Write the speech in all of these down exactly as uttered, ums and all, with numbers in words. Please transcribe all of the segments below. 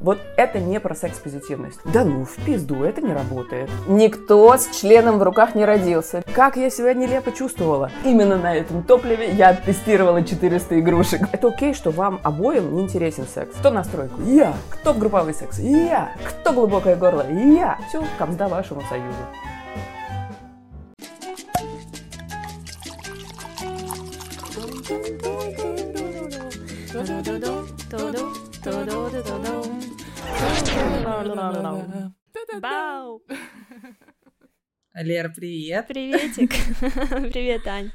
Вот это не про секс-позитивность. Да ну, в пизду, это не работает. Никто с членом в руках не родился. Как я себя нелепо чувствовала. Именно на этом топливе я тестировала четыреста игрушек. Это окей, что вам обоим не интересен секс. Кто на стройку? Я. Кто в групповой секс? Я. Кто глубокое горло? Я. Все, капзда вашему союзу. Бау! Лер, привет! Приветик! Привет, Ань!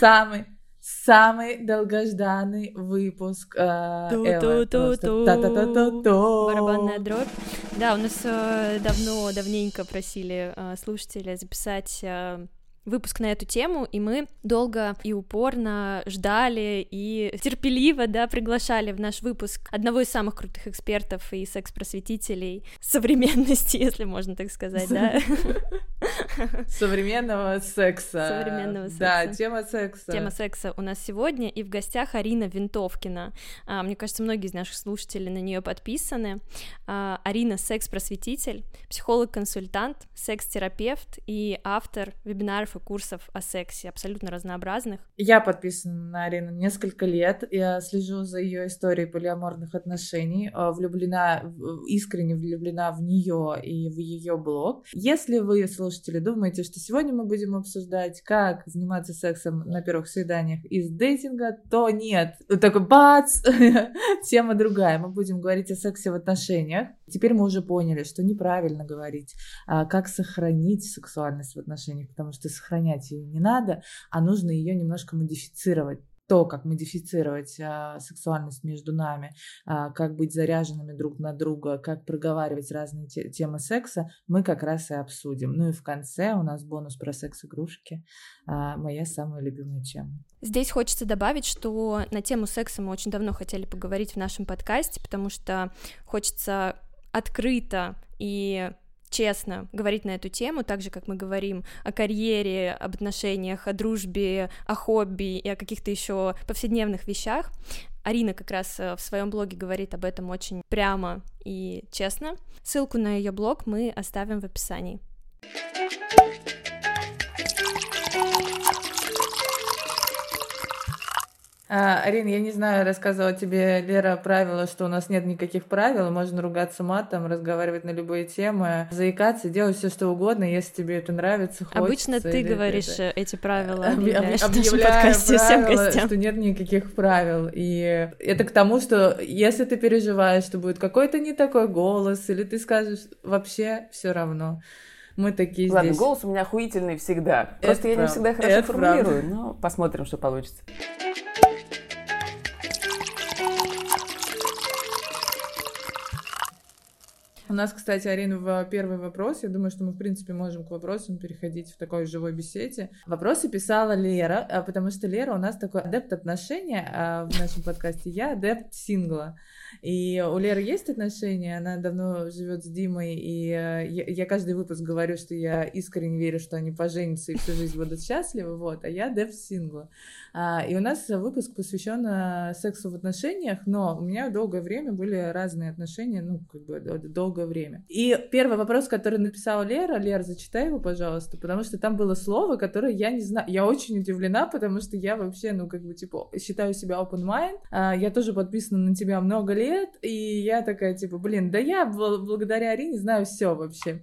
Самый, самый долгожданный выпуск эвер. Барабанная дробь. Да, у нас давно, давненько просили слушателя записать выпуск на эту тему, и мы долго и упорно ждали и терпеливо, да, приглашали в наш выпуск одного из самых крутых экспертов и секс-просветителей современности, если можно так сказать, да? Современного секса. Современного секса. Да, тема секса. Тема секса у нас сегодня, и в гостях Арина Винтовкина. Мне кажется, многие из наших слушателей на нее подписаны. Арина — секс-просветитель, психолог-консультант, секс-терапевт и автор вебинаров и курсов о сексе, абсолютно разнообразных. Я подписана на Арину несколько лет, я слежу за ее историей полиаморных отношений, влюблена, искренне влюблена в нее и в ее блог. Если вы, слушатели, думаете, что сегодня мы будем обсуждать, как заниматься сексом на первых свиданиях из дейтинга, то нет. Такой бац! Тема другая. Мы будем говорить о сексе в отношениях. Теперь мы уже поняли, что неправильно говорить, как сохранить сексуальность в отношениях, потому что сохранять ее не надо, а нужно ее немножко модифицировать. То, как модифицировать а, сексуальность между нами, а, как быть заряженными друг на друга, как проговаривать разные те- темы секса, мы как раз и обсудим. Ну и в конце у нас бонус про секс-игрушки, а, моя самая любимая тема. Здесь хочется добавить, что на тему секса мы очень давно хотели поговорить в нашем подкасте, потому что хочется открыто и честно говорить на эту тему, так же, как мы говорим о карьере, об отношениях, о дружбе, о хобби и о каких-то еще повседневных вещах. Арина как раз в своем блоге говорит об этом очень прямо и честно. Ссылку на ее блог мы оставим в описании. А, Арин, я не знаю, рассказывала тебе Лера правила, что у нас нет никаких правил, можно ругаться матом, разговаривать на любые темы, заикаться, делать все что угодно, если тебе это нравится, хочется. Обычно ты говоришь это. Эти правила, объявляешь в нашем подкасте всем гостям, что нет никаких правил, и это к тому, что если ты переживаешь, что будет какой-то не такой голос, или ты скажешь вообще все равно. Мы такие Ладно, здесь. Ладно, голос у меня охуительный всегда, это просто я не всегда хорошо это формулирую, правда. Но посмотрим, что получится. У нас, кстати, Арина, в первый вопрос. Я думаю, что мы, в принципе, можем к вопросам переходить в такой живой беседе. Вопросы писала Лера, потому что Лера у нас такой адепт отношения в нашем подкасте. Я адепт сингла. И у Леры есть отношения, она давно живет с Димой, и я, я каждый выпуск говорю, что я искренне верю, что они поженятся и всю жизнь будут счастливы, вот, а я адепт сингла. И у нас выпуск посвящен сексу в отношениях, но у меня долгое время были разные отношения, ну, как бы, долго время. И первый вопрос, который написала Лера, Лер, зачитай его, пожалуйста, потому что там было слово, которое я не знаю. Я очень удивлена, потому что я вообще, ну, как бы, типа, считаю себя open mind. Я тоже подписана на тебя много лет, и я такая, типа, блин, да я благодаря Арине знаю все вообще.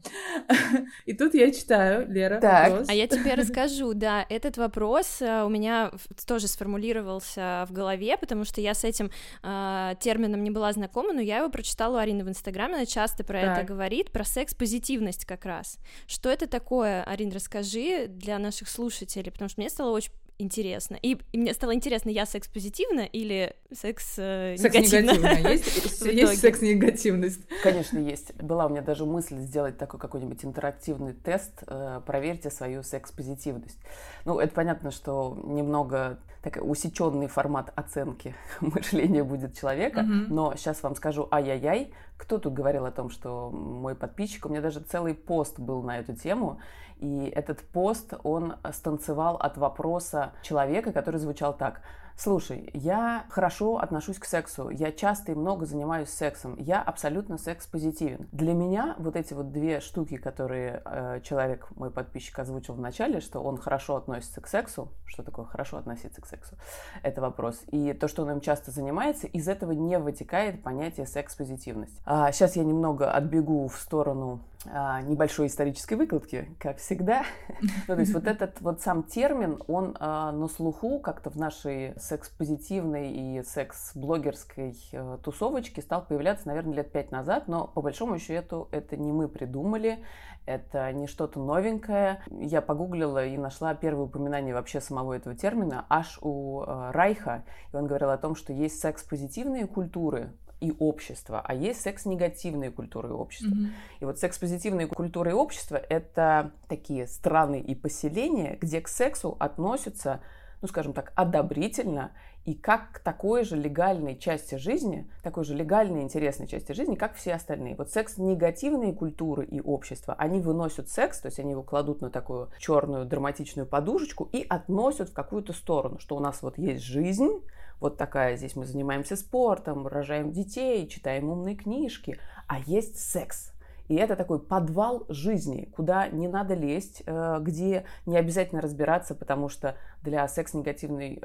И тут я читаю, Лера, так. Вопрос. А я тебе расскажу, да, этот вопрос у меня тоже сформулировался в голове, потому что я с этим э, термином не была знакома, но я его прочитала у Арины в Инстаграме, она часто про так. это говорит, про секс-позитивность как раз. Что это такое, Арин, расскажи для наших слушателей, потому что мне стало очень интересно. И, и мне стало интересно, я секс-позитивно или секс-негативно? Есть секс-негативность? Конечно, есть. Была у меня даже мысль сделать такой какой-нибудь интерактивный тест, проверьте свою секс-позитивность. Ну, это понятно, что немного такой усеченный формат оценки мышления будет человека, угу. но сейчас вам скажу ай-яй-яй, кто тут говорил о том, что мой подписчик, у меня даже целый пост был на эту тему, и этот пост, он станцевал от вопроса человека, который звучал так: слушай, я хорошо отношусь к сексу, я часто и много занимаюсь сексом, я абсолютно секс-позитивен. Для меня вот эти вот две штуки, которые э, человек, мой подписчик, озвучил в начале, что он хорошо относится к сексу, что такое хорошо относиться к сексу, это вопрос, и то, что он им часто занимается, из этого не вытекает понятие секс-позитивность. А, сейчас я немного отбегу в сторону а, небольшой исторической выкладки, как всегда. Ну, то есть вот этот вот сам термин, он а, на слуху как-то в нашей секс-позитивной и секс-блогерской а, тусовочке стал появляться, наверное, лет пять назад, но по большому счету это не мы придумали, это не что-то новенькое. Я погуглила и нашла первое упоминание вообще самого этого термина аж у а, Райха, и он говорил о том, что есть секс-позитивные культуры и общества, а есть секс-негативные культуры и общества. Mm-hmm. И вот секс-позитивные культуры и общества — это такие страны и поселения, где к сексу относятся, ну, скажем так, одобрительно и как к такой же легальной части жизни, такой же легальной, интересной части жизни, как все остальные. Вот секс-негативные культуры и общества, они выносят секс, то есть они его кладут на такую черную драматичную подушечку и относят в какую-то сторону, что у нас вот есть жизнь, вот такая, здесь мы занимаемся спортом, рожаем детей, читаем умные книжки, а есть секс. И это такой подвал жизни, куда не надо лезть, где не обязательно разбираться, потому что для секс-негативной,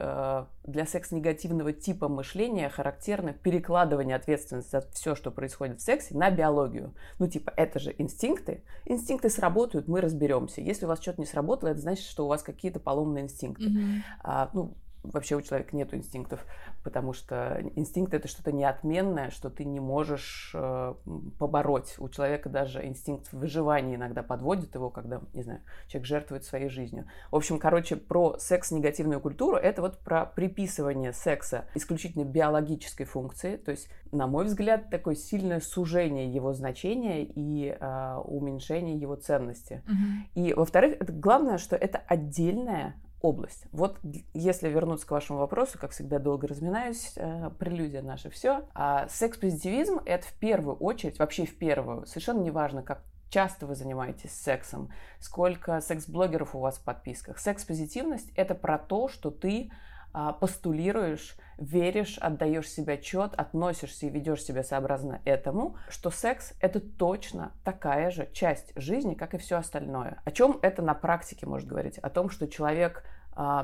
для секс-негативного типа мышления характерно перекладывание ответственности за все, что происходит в сексе, на биологию. Ну, типа, это же инстинкты. Инстинкты сработают, мы разберемся. Если у вас что-то не сработало, это значит, что у вас какие-то поломные инстинкты. Mm-hmm. Ну, вообще у человека нет инстинктов, потому что инстинкт — это что-то неотменное, что ты не можешь э, побороть. У человека даже инстинкт выживания иногда подводит его, когда, не знаю, человек жертвует своей жизнью. В общем, короче, про секс-негативную культуру — это вот про приписывание секса исключительно биологической функции, то есть, на мой взгляд, такое сильное сужение его значения и э, уменьшение его ценности. Mm-hmm. И, во-вторых, это главное, что это отдельное область. Вот если вернуться к вашему вопросу, как всегда долго разминаюсь, э, прелюдия наша, все. А секс-позитивизм — это в первую очередь, вообще в первую, совершенно неважно, как часто вы занимаетесь сексом, сколько секс-блогеров у вас в подписках. Секс-позитивность — это про то, что ты э, постулируешь, веришь, отдаешь себе отчет, относишься и ведешь себя сообразно этому, что секс — это точно такая же часть жизни, как и все остальное. О чем это на практике может говорить? О том, что человек,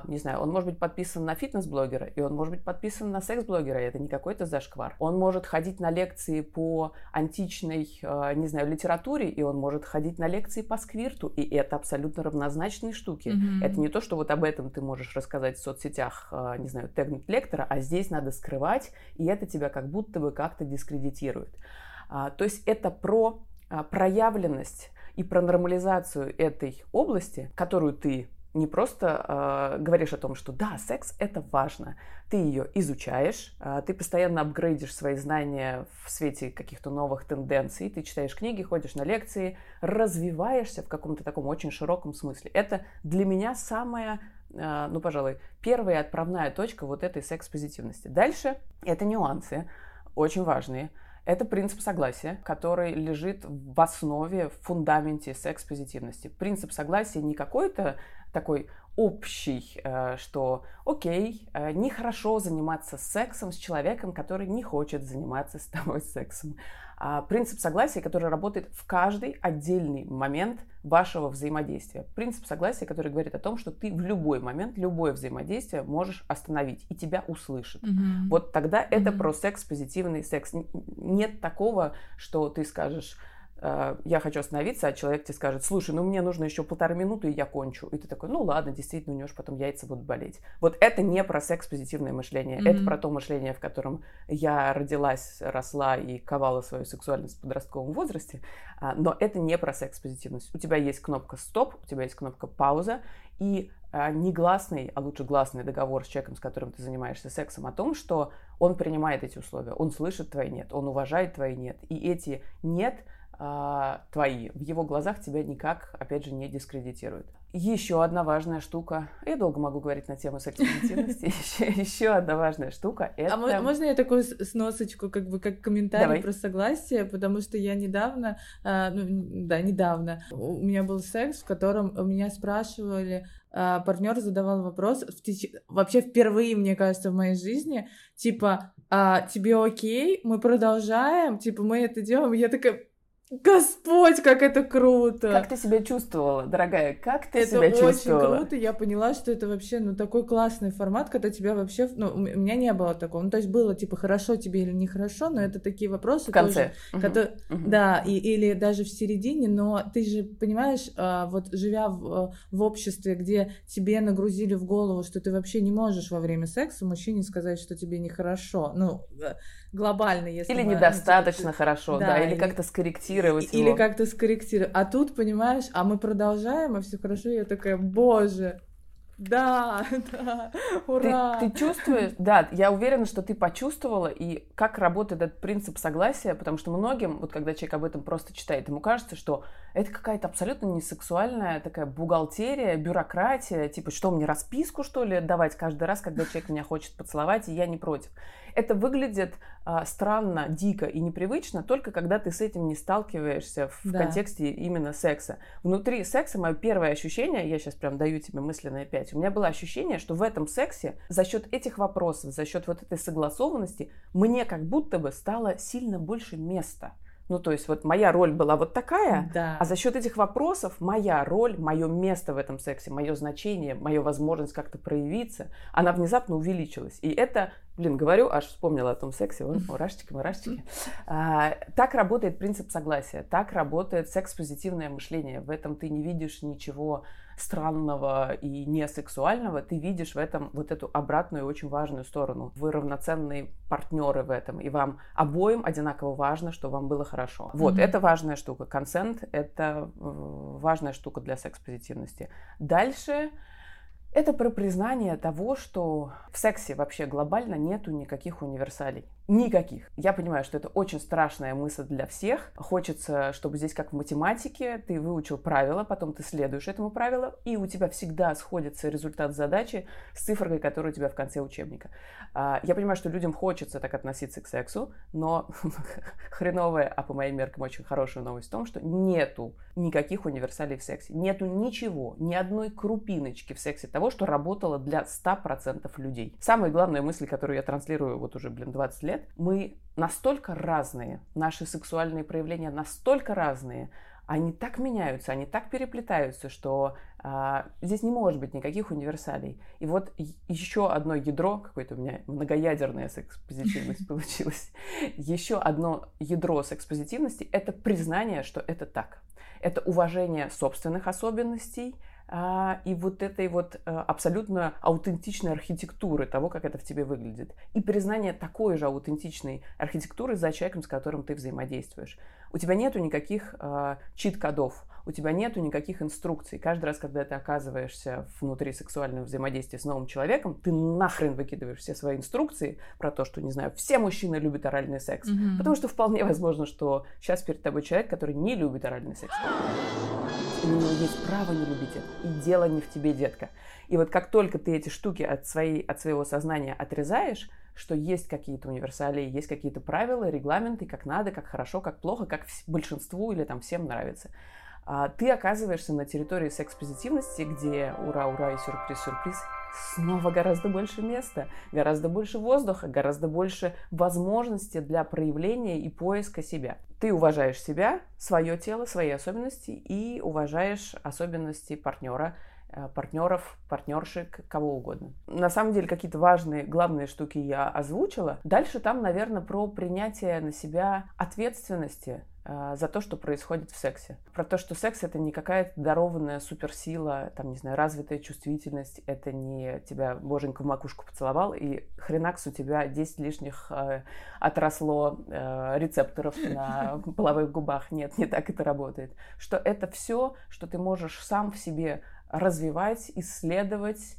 не знаю, он может быть подписан на фитнес-блогера, и он может быть подписан на секс-блогера, и это не какой-то зашквар. Он может ходить на лекции по античной, не знаю, литературе, и он может ходить на лекции по сквирту, и это абсолютно равнозначные штуки. Mm-hmm. Это не то, что вот об этом ты можешь рассказать в соцсетях, не знаю, тегнуть лектора, а здесь надо скрывать, и это тебя как будто бы как-то дискредитирует. То есть это про проявленность и про нормализацию этой области, которую ты не просто э, говоришь о том, что да, секс — это важно. Ты ее изучаешь, э, ты постоянно апгрейдишь свои знания в свете каких-то новых тенденций, ты читаешь книги, ходишь на лекции, развиваешься в каком-то таком очень широком смысле. Это для меня самая, э, ну, пожалуй, первая отправная точка вот этой секс-позитивности. Дальше это нюансы, очень важные. Это принцип согласия, который лежит в основе, в фундаменте секс-позитивности. Принцип согласия не какой-то такой общий, что окей, нехорошо заниматься сексом с человеком, который не хочет заниматься с тобой сексом. Принцип согласия, который работает в каждый отдельный момент вашего взаимодействия. Принцип согласия, который говорит о том, что ты в любой момент, любое взаимодействие можешь остановить, и тебя услышат. Mm-hmm. Вот тогда mm-hmm. это про секс-позитивный секс. Нет такого, что ты скажешь: я хочу остановиться, а человек тебе скажет: слушай, ну мне нужно еще полторы минуты, и я кончу. И ты такой: ну ладно, действительно, у него же потом яйца будут болеть. Вот это не про секс-позитивное мышление, mm-hmm. это про то мышление, в котором я родилась, росла и ковала свою сексуальность в подростковом возрасте, но это не про секс-позитивность. У тебя есть кнопка «стоп», у тебя есть кнопка «пауза», и негласный, а лучше гласный договор с человеком, с которым ты занимаешься сексом, о том, что он принимает эти условия, он слышит твои «нет», он уважает твои «нет», и эти «нет» твои, в его глазах тебя никак, опять же, не дискредитируют. Еще одна важная штука, я долго могу говорить на тему секс-позитивности, еще одна важная штука — это... А можно я такую сносочку, как бы, как комментарий про согласие, потому что я недавно, ну да, недавно, у меня был секс, в котором меня спрашивали, партнер задавал вопрос, вообще впервые, мне кажется, в моей жизни, типа, тебе окей, мы продолжаем, типа, мы это делаем. Я такая, Господь, как это круто! Как ты себя чувствовала, дорогая? Как ты это себя чувствовала? Это очень круто, я поняла, что это вообще, ну, такой классный формат, когда тебя вообще, ну, у меня не было такого, ну, то есть было, типа, хорошо тебе или нехорошо, но это такие вопросы. В конце. Тоже, угу. Которые, угу. Да, и, или даже в середине, но ты же понимаешь, вот живя в, в обществе, где тебе нагрузили в голову, что ты вообще не можешь во время секса мужчине сказать, что тебе нехорошо, ну, глобально, если... Или мы, недостаточно ну, типа, хорошо, да, да или, или как-то скорректировать. Или его. Как-то скорректировать. А тут, понимаешь, а мы продолжаем, а все хорошо. И я такая, боже, да, да, ура. Ты, ты чувствуешь, да, я уверена, что ты почувствовала, и как работает этот принцип согласия, потому что многим, вот когда человек об этом просто читает, ему кажется, что это какая-то абсолютно несексуальная такая бухгалтерия, бюрократия, типа, что мне расписку, что ли, давать каждый раз, когда человек меня хочет поцеловать, и я не против. Это выглядит а, странно, дико и непривычно, только когда ты с этим не сталкиваешься в да. контексте именно секса. Внутри секса мое первое ощущение, я сейчас прям даю тебе мысленные пять, у меня было ощущение, что в этом сексе за счет этих вопросов, за счет вот этой согласованности мне как будто бы стало сильно больше места. Ну, то есть вот моя роль была вот такая, да. а за счет этих вопросов моя роль, мое место в этом сексе, мое значение, моя возможность как-то проявиться, она внезапно увеличилась. И это, блин, говорю, аж вспомнила о том сексе, вон, мурашечки, мурашечки. А, так работает принцип согласия, так работает секс-позитивное мышление. В этом ты не видишь ничего странного и несексуального, ты видишь в этом вот эту обратную очень важную сторону. Вы равноценные партнеры в этом, и вам обоим одинаково важно, что вам было хорошо. Вот, mm-hmm. это важная штука. Консент — это важная штука для секс-позитивности. Дальше это про признание того, что в сексе вообще глобально нету никаких универсалей. Никаких. Я понимаю, что это очень страшная мысль для всех. Хочется, чтобы здесь, как в математике, ты выучил правило, потом ты следуешь этому правилу, и у тебя всегда сходится результат задачи с цифрой, которая у тебя в конце учебника. Я понимаю, что людям хочется так относиться к сексу, но хреновая, а по моим меркам очень хорошая новость в том, что нету никаких универсалей в сексе. Нету ничего, ни одной крупиночки в сексе того, что работало для ста процентов людей. Самая главная мысль, которую я транслирую вот уже, блин, двадцать лет, мы настолько разные, наши сексуальные проявления настолько разные, они так меняются, они так переплетаются, что а, здесь не может быть никаких универсалей. И вот еще одно ядро, какое-то у меня многоядерная секс-позитивность получилась, еще одно ядро секс-позитивности — это признание, что это так. Это уважение собственных особенностей, и вот этой вот абсолютно аутентичной архитектуры того, как это в тебе выглядит. И признание такой же аутентичной архитектуры за человеком, с которым ты взаимодействуешь. У тебя нету никаких э, чит-кодов, у тебя нету никаких инструкций. Каждый раз, когда ты оказываешься внутри сексуального взаимодействия с новым человеком, ты нахрен выкидываешь все свои инструкции про то, что, не знаю, все мужчины любят оральный секс. Mm-hmm. Потому что вполне возможно, что сейчас перед тобой человек, который не любит оральный секс. У него есть право не любить это. И дело не в тебе, детка. И вот как только ты эти штуки от, своей, от своего сознания отрезаешь, что есть какие-то универсалии, есть какие-то правила, регламенты, как надо, как хорошо, как плохо, как большинству или там всем нравится, ты оказываешься на территории секс-позитивности, где ура-ура и сюрприз-сюрприз, снова гораздо больше места, гораздо больше воздуха, гораздо больше возможностей для проявления и поиска себя. Ты уважаешь себя, свое тело, свои особенности и уважаешь особенности партнера, партнеров, партнершек, кого угодно. На самом деле, какие-то важные, главные штуки я озвучила. Дальше там, наверное, про принятие на себя ответственности за то, что происходит в сексе. Про то, что секс — это не какая-то дарованная суперсила, там, не знаю, развитая чувствительность, это не тебя боженька в макушку поцеловал, и хренакс у тебя десять лишних э, отросло э, рецепторов на половых губах. Нет, не так это работает. Что это все, что ты можешь сам в себе развивать, исследовать,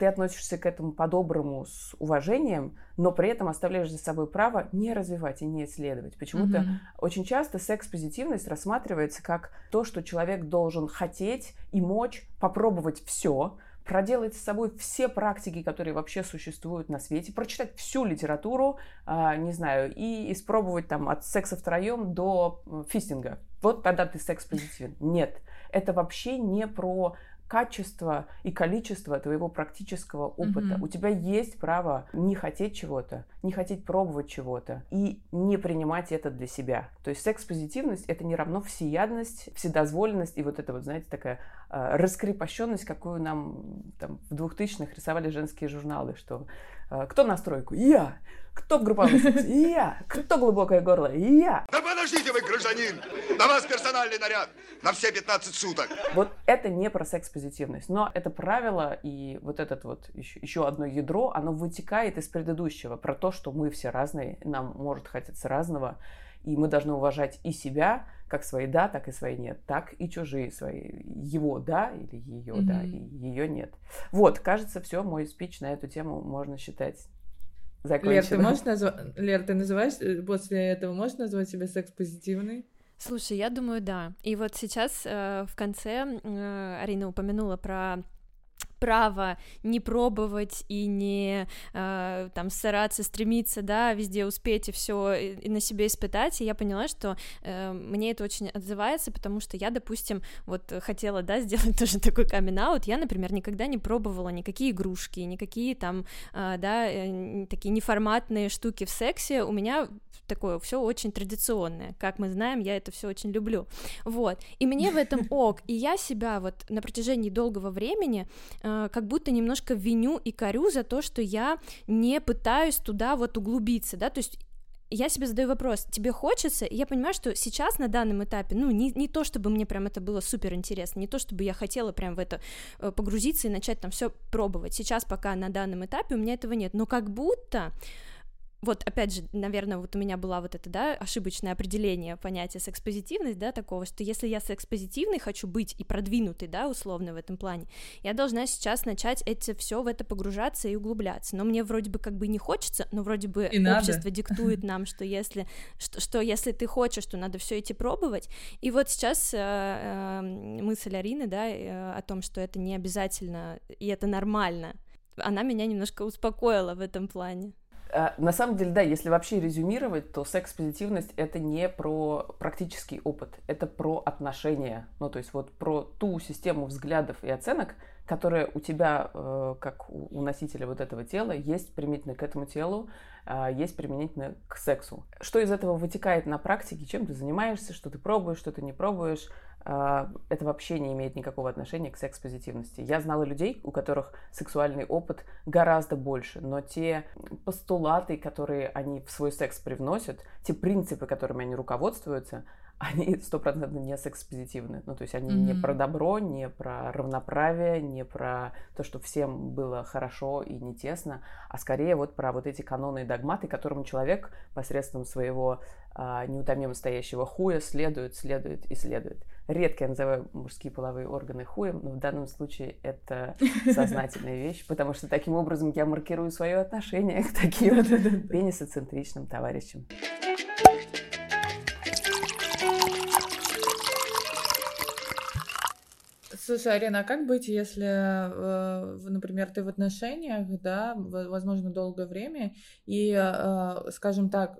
ты относишься к этому по-доброму, с уважением, но при этом оставляешь за собой право не развивать и не исследовать. Почему-то mm-hmm. очень часто секс-позитивность рассматривается как то, что человек должен хотеть и мочь попробовать все, проделать с собой все практики, которые вообще существуют на свете, прочитать всю литературу, не знаю, и испробовать там от секса втроем до фистинга. Вот тогда ты секс-позитивен. Нет, это вообще не про качество и количество твоего практического опыта. Mm-hmm. У тебя есть право не хотеть чего-то, не хотеть пробовать чего-то и не принимать это для себя. То есть секс-позитивность — это не равно всеядность, вседозволенность и вот эта вот, знаете, такая э, раскрепощенность, какую нам там, в двухтысячных рисовали женские журналы, что э, кто на стройку? Я! Кто в групповой секс? Я! Кто глубокое горло? Я! Да подождите вы, гражданин! На вас персональный наряд! На все пятнадцать суток! Вот это не про секс-позитивность, но это правило и вот это вот еще, еще одно ядро, оно вытекает из предыдущего, про то, что мы все разные, нам может хотеться разного, и мы должны уважать и себя, как свои «да», так и свои «нет», так и чужие свои «его да» или «ее mm-hmm. да» и «ее нет». Вот, кажется, все, мой спич на эту тему можно считать закончено. Лер, ты можешь назвать... Лер, ты называешь после этого, можешь назвать себя секс-позитивной? Слушай, я думаю, да. И вот сейчас э, в конце э, Арина упомянула про право не пробовать и не э, там стараться, стремиться, да, везде успеть и все и на себе испытать. И я поняла, что э, мне это очень отзывается, потому что я, допустим, вот хотела, да, сделать тоже такой камин-аут. Я, например, никогда не пробовала никакие игрушки, никакие там, э, да, э, такие неформатные штуки в сексе. У меня такое все очень традиционное, как мы знаем, я это все очень люблю. Вот. И мне в этом ок. И я себя вот на протяжении долгого времени как будто немножко виню и корю за то, что я не пытаюсь туда вот углубиться, да, то есть я себе задаю вопрос, тебе хочется? И я понимаю, что сейчас на данном этапе, ну, не, не то, чтобы мне прям это было супер интересно, не то, чтобы я хотела прям в это погрузиться и начать там все пробовать, сейчас пока на данном этапе у меня этого нет, но как будто... Вот, опять же, наверное, вот у меня была вот это, да, ошибочное определение понятия секс-позитивность, да, такого, что если я секс-позитивный хочу быть и продвинутый, да, условно в этом плане, я должна сейчас начать это все в это погружаться и углубляться, но мне вроде бы как бы не хочется, но вроде бы и общество надо. Диктует нам, что если, что, что если ты хочешь, то надо все идти пробовать, и вот сейчас э, э, мысль Арины, да, э, о том, что это не обязательно и это нормально, она меня немножко успокоила в этом плане. На самом деле, да, если вообще резюмировать, то секс-позитивность — это не про практический опыт, это про отношения, ну, то есть вот про ту систему взглядов и оценок, которая у тебя, как у носителя вот этого тела, есть применительно к этому телу, есть применительно к сексу. Что из этого вытекает на практике, чем ты занимаешься, что ты пробуешь, что ты не пробуешь, это вообще не имеет никакого отношения к секс-позитивности. Я знала людей, у которых сексуальный опыт гораздо больше, но те постулаты, которые они в свой секс привносят, те принципы, которыми они руководствуются, они стопроцентно не секс-позитивны. Ну, то есть они mm-hmm. не про добро, не про равноправие, не про то, что всем было хорошо и не тесно, а скорее вот про вот эти каноны и догматы, которым человек посредством своего а, неутомимо стоящего хуя следует, следует и следует. Редко я называю мужские половые органы хуем, но в данном случае это сознательная вещь, потому что таким образом я маркирую свое отношение к таким вот пенисоцентричным товарищам. Слушай, Арина, а как быть, если, например, ты в отношениях, да, возможно, долгое время, и, скажем так,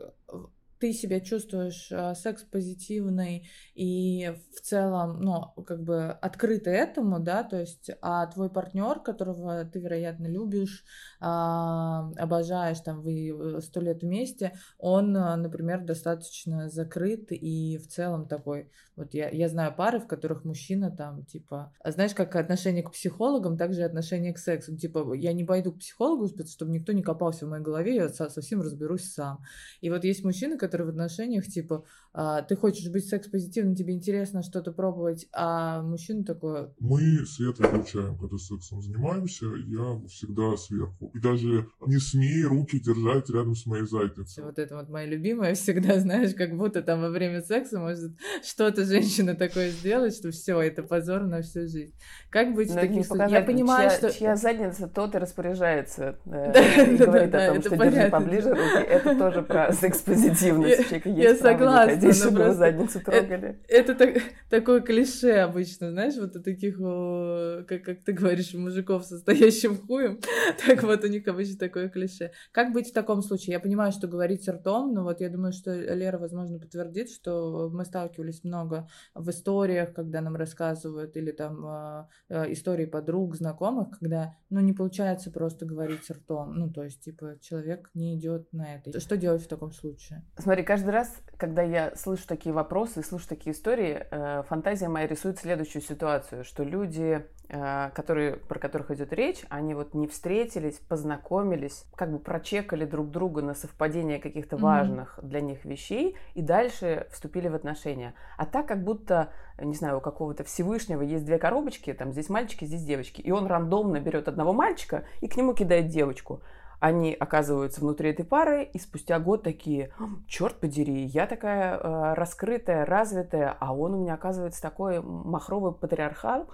ты себя чувствуешь секс-позитивной и в целом, ну, как бы открытой этому, да, то есть, а твой партнер, которого ты, вероятно, любишь, обожаешь, там, вы сто лет вместе, он, например, достаточно закрыт и в целом такой, вот я, я знаю пары, в которых мужчина там, типа, знаешь, как отношение к психологам, так же отношение к сексу, типа, я не пойду к психологу, чтобы никто не копался в моей голове, я совсем разберусь сам. И вот есть мужчина, который которые в отношениях, типа, ты хочешь быть секс-позитивным, тебе интересно что-то пробовать, а мужчина такой... Мы свет отключаем, когда сексом занимаемся, я всегда сверху. И даже не смей руки держать рядом с моей задницей. Вот это вот моя любимая, всегда, знаешь, как будто там во время секса может что-то женщина такое сделать, что все, это позор на всю жизнь. Как быть в таких случаях? Я понимаю, чья, что... Чья задница, тот и распоряжается. Говорит о том, что держи поближе руки. Это тоже про секс-позитивность. Ответственность человека есть. Я согласна. Здесь, чтобы просто... задницу трогали. Это, это так, такое клише обычно, знаешь, вот у таких, как, как ты говоришь, мужиков со стоящим хуем. Так вот у них обычно такое клише. Как быть в таком случае? Я понимаю, что говорить ртом, но вот я думаю, что Лера, возможно, подтвердит, что мы сталкивались много в историях, когда нам рассказывают, или там истории подруг, знакомых, когда, ну, не получается просто говорить ртом. Ну, то есть, типа, человек не идет на это. Что делать в таком случае? Смотри, каждый раз, когда я слышу такие вопросы, слышу такие истории, фантазия моя рисует следующую ситуацию, что люди, которые, про которых идет речь, они вот не встретились, познакомились, как бы прочекали друг друга на совпадение каких-то mm-hmm. важных для них вещей и дальше вступили в отношения. А так как будто, не знаю, у какого-то Всевышнего есть две коробочки, там здесь мальчики, здесь девочки, и он рандомно берет одного мальчика и к нему кидает девочку. Они оказываются внутри этой пары, и спустя год такие: черт подери, я такая э, раскрытая, развитая, а он у меня оказывается такой махровый патриархал. Mm-hmm.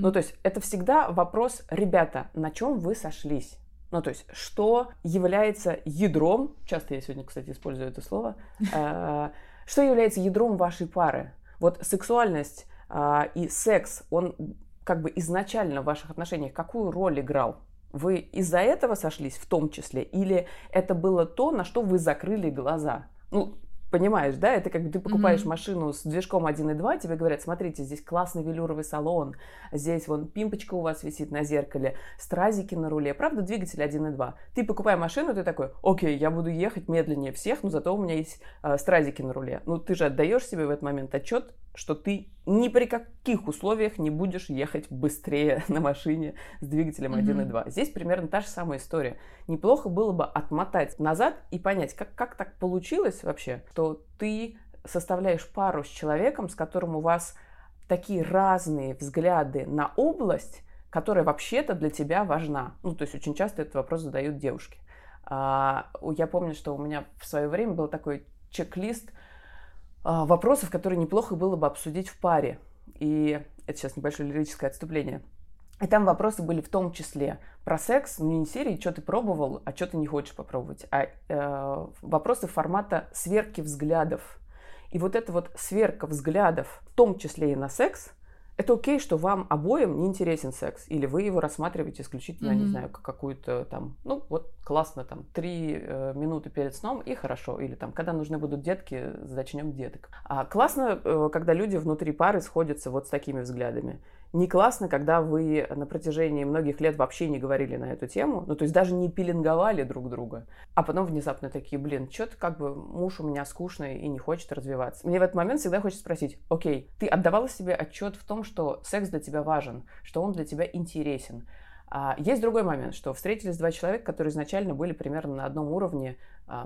Ну, то есть это всегда вопрос: ребята, на чем вы сошлись? Ну, то есть что является ядром, часто я сегодня, кстати, использую это слово, э, что является ядром вашей пары? Вот сексуальность э, и секс, он как бы изначально в ваших отношениях какую роль играл? Вы из-за этого сошлись в том числе? Или это было то, на что вы закрыли глаза? Ну, понимаешь, да? Это как бы ты покупаешь mm-hmm. машину с движком один и два, тебе говорят: смотрите, здесь классный велюровый салон, здесь вон пимпочка у вас висит на зеркале, стразики на руле. Правда, двигатель один и два. Ты, покупая машину, ты такой: окей, я буду ехать медленнее всех, но зато у меня есть э, стразики на руле. Ну, ты же отдаешь себе в этот момент отчет, что ты ни при каких условиях не будешь ехать быстрее на машине с двигателем mm-hmm. один и два. Здесь примерно та же самая история. Неплохо было бы отмотать назад и понять, как, как так получилось вообще, что ты составляешь пару с человеком, с которым у вас такие разные взгляды на область, которая вообще-то для тебя важна. Ну, то есть очень часто этот вопрос задают девушки. А, я помню, что у меня в свое время был такой чек-лист вопросов, которые неплохо было бы обсудить в паре. И это сейчас небольшое лирическое отступление. И там вопросы были в том числе про секс, но не серии «что ты пробовал, а что ты не хочешь попробовать», а э, вопросы формата сверки взглядов. И вот эта вот сверка взглядов, в том числе и на секс, это окей, что вам обоим не интересен секс, или вы его рассматриваете исключительно, mm-hmm. не знаю, как какую-то там, ну вот классно, там, три э, минуты перед сном и хорошо, или там, когда нужны будут детки, зачнем деток. А классно, э, когда люди внутри пары сходятся вот с такими взглядами. Не классно, когда вы на протяжении многих лет вообще не говорили на эту тему, ну то есть даже не пилинговали друг друга, а потом внезапно такие: блин, что-то как бы муж у меня скучный и не хочет развиваться. Мне в этот момент всегда хочется спросить: окей, ты отдавала себе отчет в том, что секс для тебя важен, что он для тебя интересен? А есть другой момент, что встретились два человека, которые изначально были примерно на одном уровне,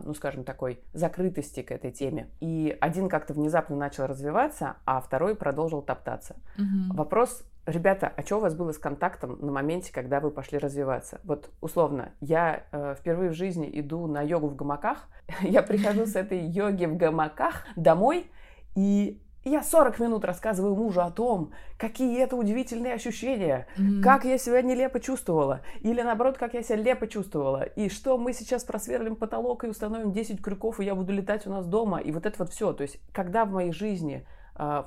ну, скажем, такой закрытости к этой теме. И один как-то внезапно начал развиваться, а второй продолжил топтаться. Угу. Вопрос: ребята, а что у вас было с контактом на моменте, когда вы пошли развиваться? Вот, условно, я э, впервые в жизни иду на йогу в гамаках, я прихожу с этой йоги в гамаках домой, и я сорок минут рассказываю мужу о том, какие это удивительные ощущения, mm-hmm. как я себя нелепо чувствовала, или наоборот, как я себя лепо чувствовала, и что мы сейчас просверлим потолок и установим десять крюков, и я буду летать у нас дома, и вот это вот все. То есть, когда в моей жизни э,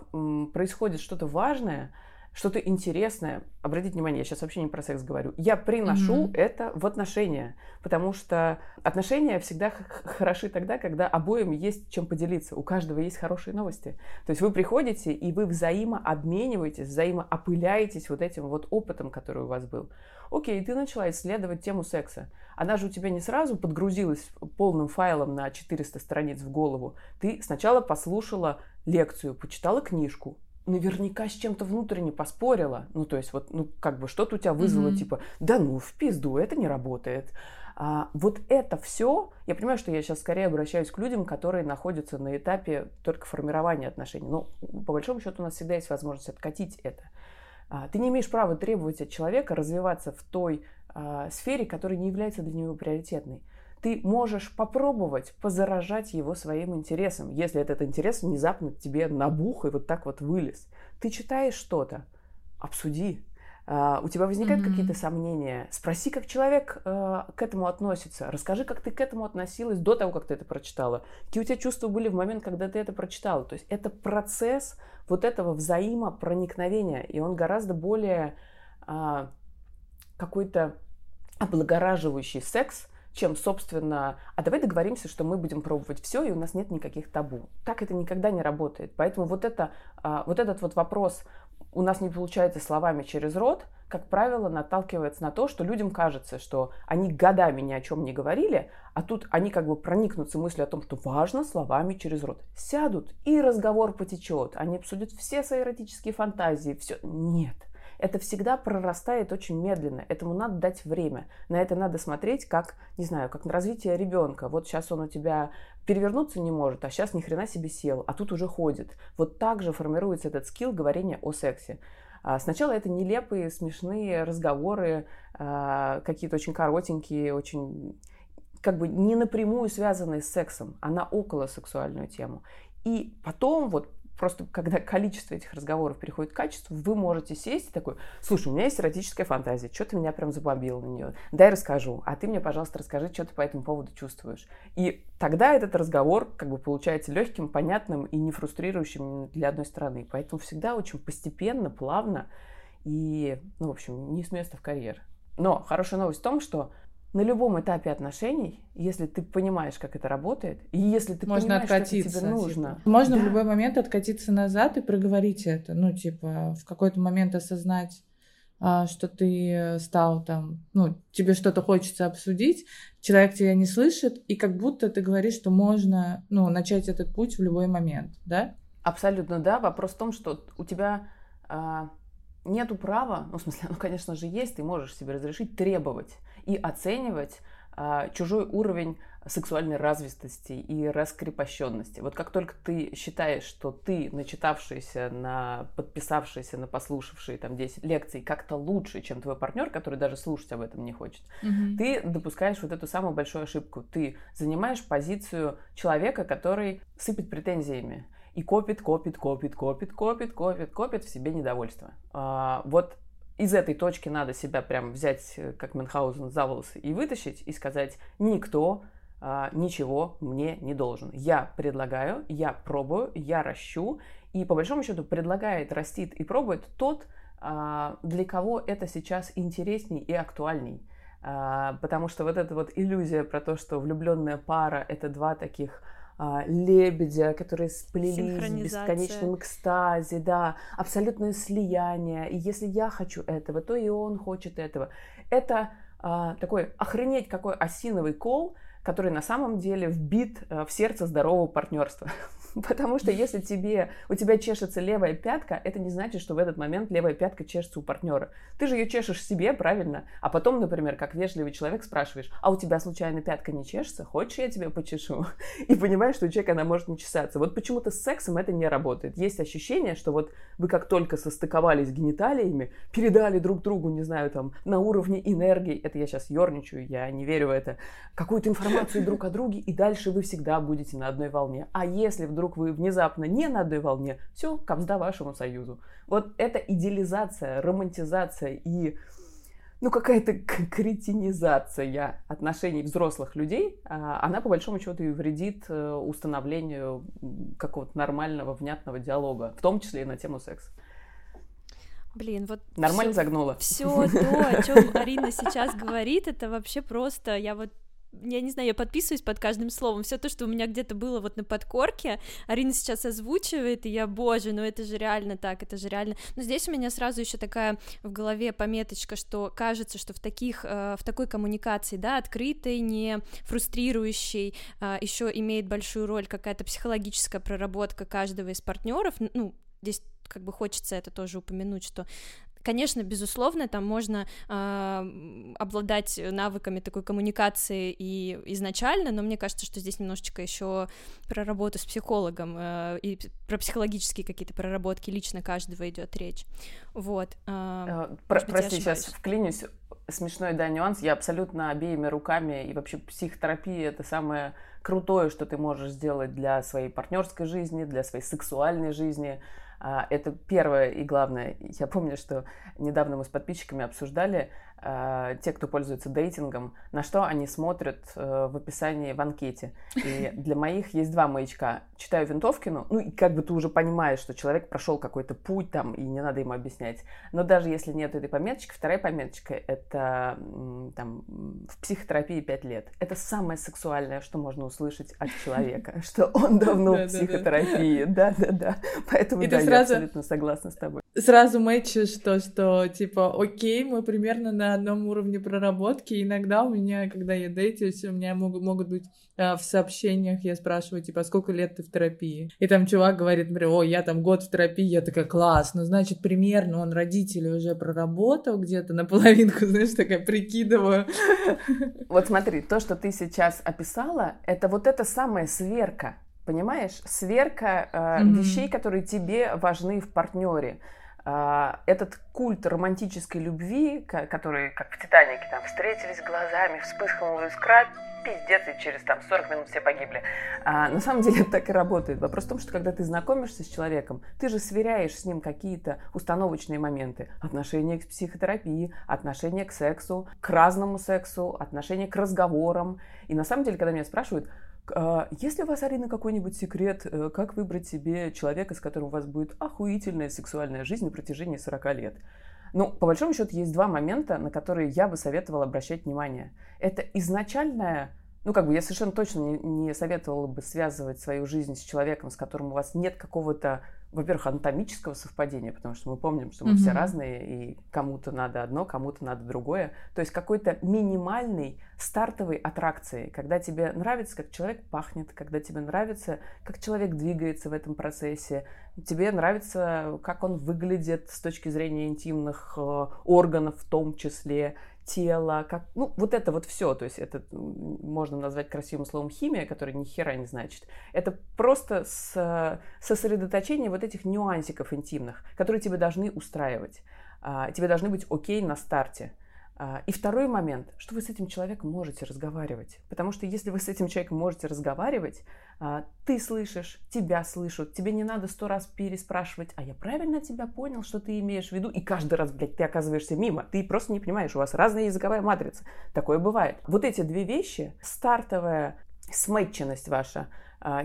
происходит что-то важное, что-то интересное, обратите внимание, я сейчас вообще не про секс говорю, я приношу mm-hmm. это в отношения, потому что отношения всегда х- хороши тогда, когда обоим есть чем поделиться, у каждого есть хорошие новости. То есть вы приходите, и вы взаимообмениваетесь, взаимоопыляетесь вот этим вот опытом, который у вас был. Окей, ты начала исследовать тему секса. Она же у тебя не сразу подгрузилась полным файлом на четыреста страниц в голову. Ты сначала послушала лекцию, почитала книжку, наверняка с чем-то внутренне поспорила. Ну, то есть, вот, ну, как бы, что-то у тебя вызвало, mm-hmm. типа, да ну, в пизду, это не работает. А, вот это все, я понимаю, что я сейчас скорее обращаюсь к людям, которые находятся на этапе только формирования отношений. Но, по большому счету, у нас всегда есть возможность откатить это. А, ты не имеешь права требовать от человека развиваться в той а, сфере, которая не является для него приоритетной. Ты можешь попробовать позаражать его своим интересом, если этот интерес внезапно тебе набух и вот так вот вылез. Ты читаешь что-то — обсуди. у тебя возникают mm-hmm. какие-то сомнения, спроси, как человек э, к этому относится, расскажи, как ты к этому относилась до того, как ты это прочитала, какие у тебя чувства были в момент, когда ты это прочитала. То есть это процесс вот этого взаимопроникновения, и он гораздо более э, какой-то облагораживающий секс, чем, собственно, а давай договоримся, что мы будем пробовать все, и у нас нет никаких табу. Так это никогда не работает. Поэтому вот, это, э, вот этот вот вопрос «у нас не получается словами через рот», как правило, наталкивается на то, что людям кажется, что они годами ни о чем не говорили, а тут они как бы проникнутся мыслью о том, что важно словами через рот. Сядут, и разговор потечет, они обсудят все свои эротические фантазии, все. Нет. Это всегда прорастает очень медленно, этому надо дать время. На это надо смотреть как, не знаю, как на развитие ребенка. Вот сейчас он у тебя перевернуться не может, а сейчас ни хрена себе сел, а тут уже ходит. Вот так же формируется этот скилл говорения о сексе. Сначала это нелепые, смешные разговоры, какие-то очень коротенькие, очень как бы не напрямую связанные с сексом, а на околосексуальную тему. И потом вот просто когда количество этих разговоров переходит к качеству, вы можете сесть и такой: слушай, у меня есть эротическая фантазия, что ты меня прям забомбил на нее, дай расскажу, а ты мне, пожалуйста, расскажи, что ты по этому поводу чувствуешь. И тогда этот разговор как бы получается легким, понятным и не фрустрирующим для одной стороны. Поэтому всегда очень постепенно, плавно и, ну, в общем, не с места в карьер. Но хорошая новость в том, что на любом этапе отношений, если ты понимаешь, как это работает, и если ты Можно понимаешь, откатиться, что тебе нужно... Типа. Можно да. в любой момент откатиться назад и проговорить это. Ну, типа, в какой-то момент осознать, что ты стал там... Ну, тебе что-то хочется обсудить, человек тебя не слышит, и как будто ты говоришь, что можно, ну, начать этот путь в любой момент, да? Абсолютно, да. Вопрос в том, что у тебя... Нету права, ну, в смысле, оно, конечно же, есть, ты можешь себе разрешить требовать и оценивать а, чужой уровень сексуальной развитости и раскрепощенности. Вот как только ты считаешь, что ты, начитавшийся, на, подписавшийся, на послушавший там десять лекций, как-то лучше, чем твой партнер, который даже слушать об этом не хочет, угу. ты допускаешь вот эту самую большую ошибку. Ты занимаешь позицию человека, который сыпет претензиями. И копит, копит, копит, копит, копит, копит, копит в себе недовольство. А, вот из этой точки надо себя прям взять, как Мюнхгаузен, за волосы и вытащить, и сказать: никто а, ничего мне не должен. Я предлагаю, я пробую, я ращу. И по большому счету предлагает, растит и пробует тот, а, для кого это сейчас интересней и актуальней. А, потому что вот эта вот иллюзия про то, что влюбленная пара — это два таких... лебедя, которые сплелись в бесконечном экстазе, да, абсолютное слияние. И если я хочу этого, то и он хочет этого. Это а, такой охренеть какой осиновый кол, который на самом деле вбит а, в сердце здорового партнерства. Потому что если тебе, у тебя чешется левая пятка, это не значит, что в этот момент левая пятка чешется у партнера. Ты же ее чешешь себе, правильно? А потом, например, как вежливый человек спрашиваешь: а у тебя случайно пятка не чешется? Хочешь, я тебя почешу? И понимаешь, что у человека она может не чесаться. Вот почему-то с сексом это не работает. Есть ощущение, что вот вы как только состыковались гениталиями, передали друг другу, не знаю, там, на уровне энергии, это я сейчас ёрничаю, я не верю в это, какую-то информацию друг о друге, и дальше вы всегда будете на одной волне. А если вдруг вдруг вы внезапно не на одной волне, все, капзда вашему союзу. Вот это идеализация, романтизация и, ну, какая-то кретинизация отношений взрослых людей, она, по большому счету, и вредит установлению какого-то нормального, внятного диалога, в том числе и на тему секса. Блин, вот нормально всё, загнула. Все то, о чем Арина сейчас говорит, это вообще просто, я вот Я не знаю, я подписываюсь под каждым словом. Все то, что у меня где-то было вот на подкорке, Арина сейчас озвучивает, и я, боже, ну это же реально так, это же реально. Но здесь у меня сразу еще такая в голове пометочка, что кажется, что в таких, в такой коммуникации, да, открытой, не фрустрирующей, еще имеет большую роль какая-то психологическая проработка каждого из партнеров. Ну, здесь как бы хочется это тоже упомянуть, что... Конечно, безусловно, там можно э, обладать навыками такой коммуникации и изначально, но мне кажется, что здесь немножечко еще про работу с психологом э, и про психологические какие-то проработки лично каждого идет речь. Вот. Э, про- прости, сейчас вклинюсь. Смешной, да, нюанс. Я абсолютно обеими руками, и вообще психотерапия — это самое крутое, что ты можешь сделать для своей партнерской жизни, для своей сексуальной жизни. Это первое и главное. Я помню, что недавно мы с подписчиками обсуждали, те, кто пользуется дейтингом, на что они смотрят в описании в анкете. И для моих есть два маячка. Читаю Винтовкину, ну и как бы ты уже понимаешь, что человек прошел какой-то путь там, и не надо ему объяснять. Но даже если нет этой пометочки, вторая пометочка – это там, в психотерапии пять лет. Это самое сексуальное, что можно услышать от человека, что он давно в психотерапии. Да-да-да. Поэтому да, я абсолютно согласна с тобой. Сразу мэчишь то, что типа окей, мы примерно на одном уровне проработки. Иногда у меня, когда я дейтюсь, у меня могут, могут быть а, в сообщениях, я спрашиваю, типа, сколько лет ты в терапии? И там чувак говорит, например, о, я там год в терапии, я такая, класс, ну, значит, примерно он родители уже проработал где-то наполовинку, знаешь, такая, прикидываю. Вот смотри, то, что ты сейчас описала, это вот эта самая сверка, понимаешь? Сверка э, mm-hmm. вещей, которые тебе важны в партнере. Этот культ романтической любви, который, как в «Титанике», там, встретились глазами, вспыхнула искра, пиздец, и через там, сорок минут все погибли. А, на самом деле это так и работает. Вопрос в том, что когда ты знакомишься с человеком, ты же сверяешь с ним какие-то установочные моменты. Отношение к психотерапии, отношение к сексу, к разному сексу, отношение к разговорам. И на самом деле, когда меня спрашивают, есть ли у вас, Арина, какой-нибудь секрет, как выбрать себе человека, с которым у вас будет охуительная сексуальная жизнь на протяжении сорок лет? Ну, по большому счету, есть два момента, на которые я бы советовала обращать внимание. Это изначальное, ну, как бы я совершенно точно не, не советовала бы связывать свою жизнь с человеком, с которым у вас нет какого-то, во-первых, анатомического совпадения, потому что мы помним, что мы mm-hmm. все разные, и кому-то надо одно, кому-то надо другое. То есть какой-то минимальной стартовой аттракции, когда тебе нравится, как человек пахнет, когда тебе нравится, как человек двигается в этом процессе, тебе нравится, как он выглядит с точки зрения интимных органов, в том числе тела, как... ну, вот это вот все, то есть это можно назвать красивым словом химия, которая ни хера не значит. Это просто с... сосредоточение вот этих нюансиков интимных, которые тебе должны устраивать, тебе должны быть окей на старте. И второй момент, что вы с этим человеком можете разговаривать. Потому что если вы с этим человеком можете разговаривать, ты слышишь, тебя слышат, тебе не надо сто раз переспрашивать, а я правильно тебя понял, что ты имеешь в виду? И каждый раз, блядь, ты оказываешься мимо, ты просто не понимаешь, у вас разная языковая матрица. Такое бывает. Вот эти две вещи, стартовая смыченность ваша,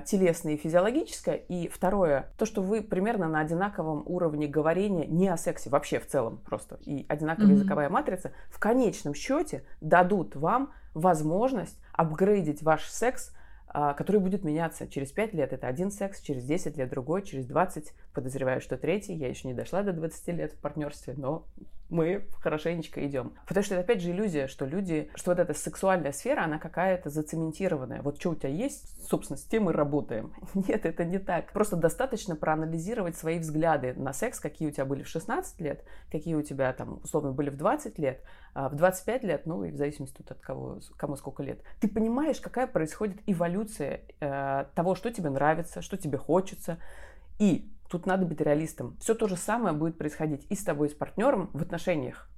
телесное и физиологическое, и второе, то, что вы примерно на одинаковом уровне говорения не о сексе, вообще в целом просто, и одинаковая mm-hmm. языковая матрица, в конечном счете дадут вам возможность апгрейдить ваш секс, который будет меняться. Через пять лет это один секс, через десять лет другой, через двадцать, подозреваю, что третий, я еще не дошла до двадцати лет в партнерстве, но мы хорошенечко идем. Потому что это опять же иллюзия, что люди, что вот эта сексуальная сфера, она какая-то зацементированная. Вот что у тебя есть, собственно, с тем и работаем. Нет, это не так. Просто достаточно проанализировать свои взгляды на секс, какие у тебя были в шестнадцать лет, какие у тебя там, условно, были в двадцать лет, в двадцать пять лет, ну и в зависимости от кого, кому сколько лет. Ты понимаешь, какая происходит эволюция э, того, что тебе нравится, что тебе хочется. И тут надо быть реалистом. Все то же самое будет происходить и с тобой, и с партнером в отношениях.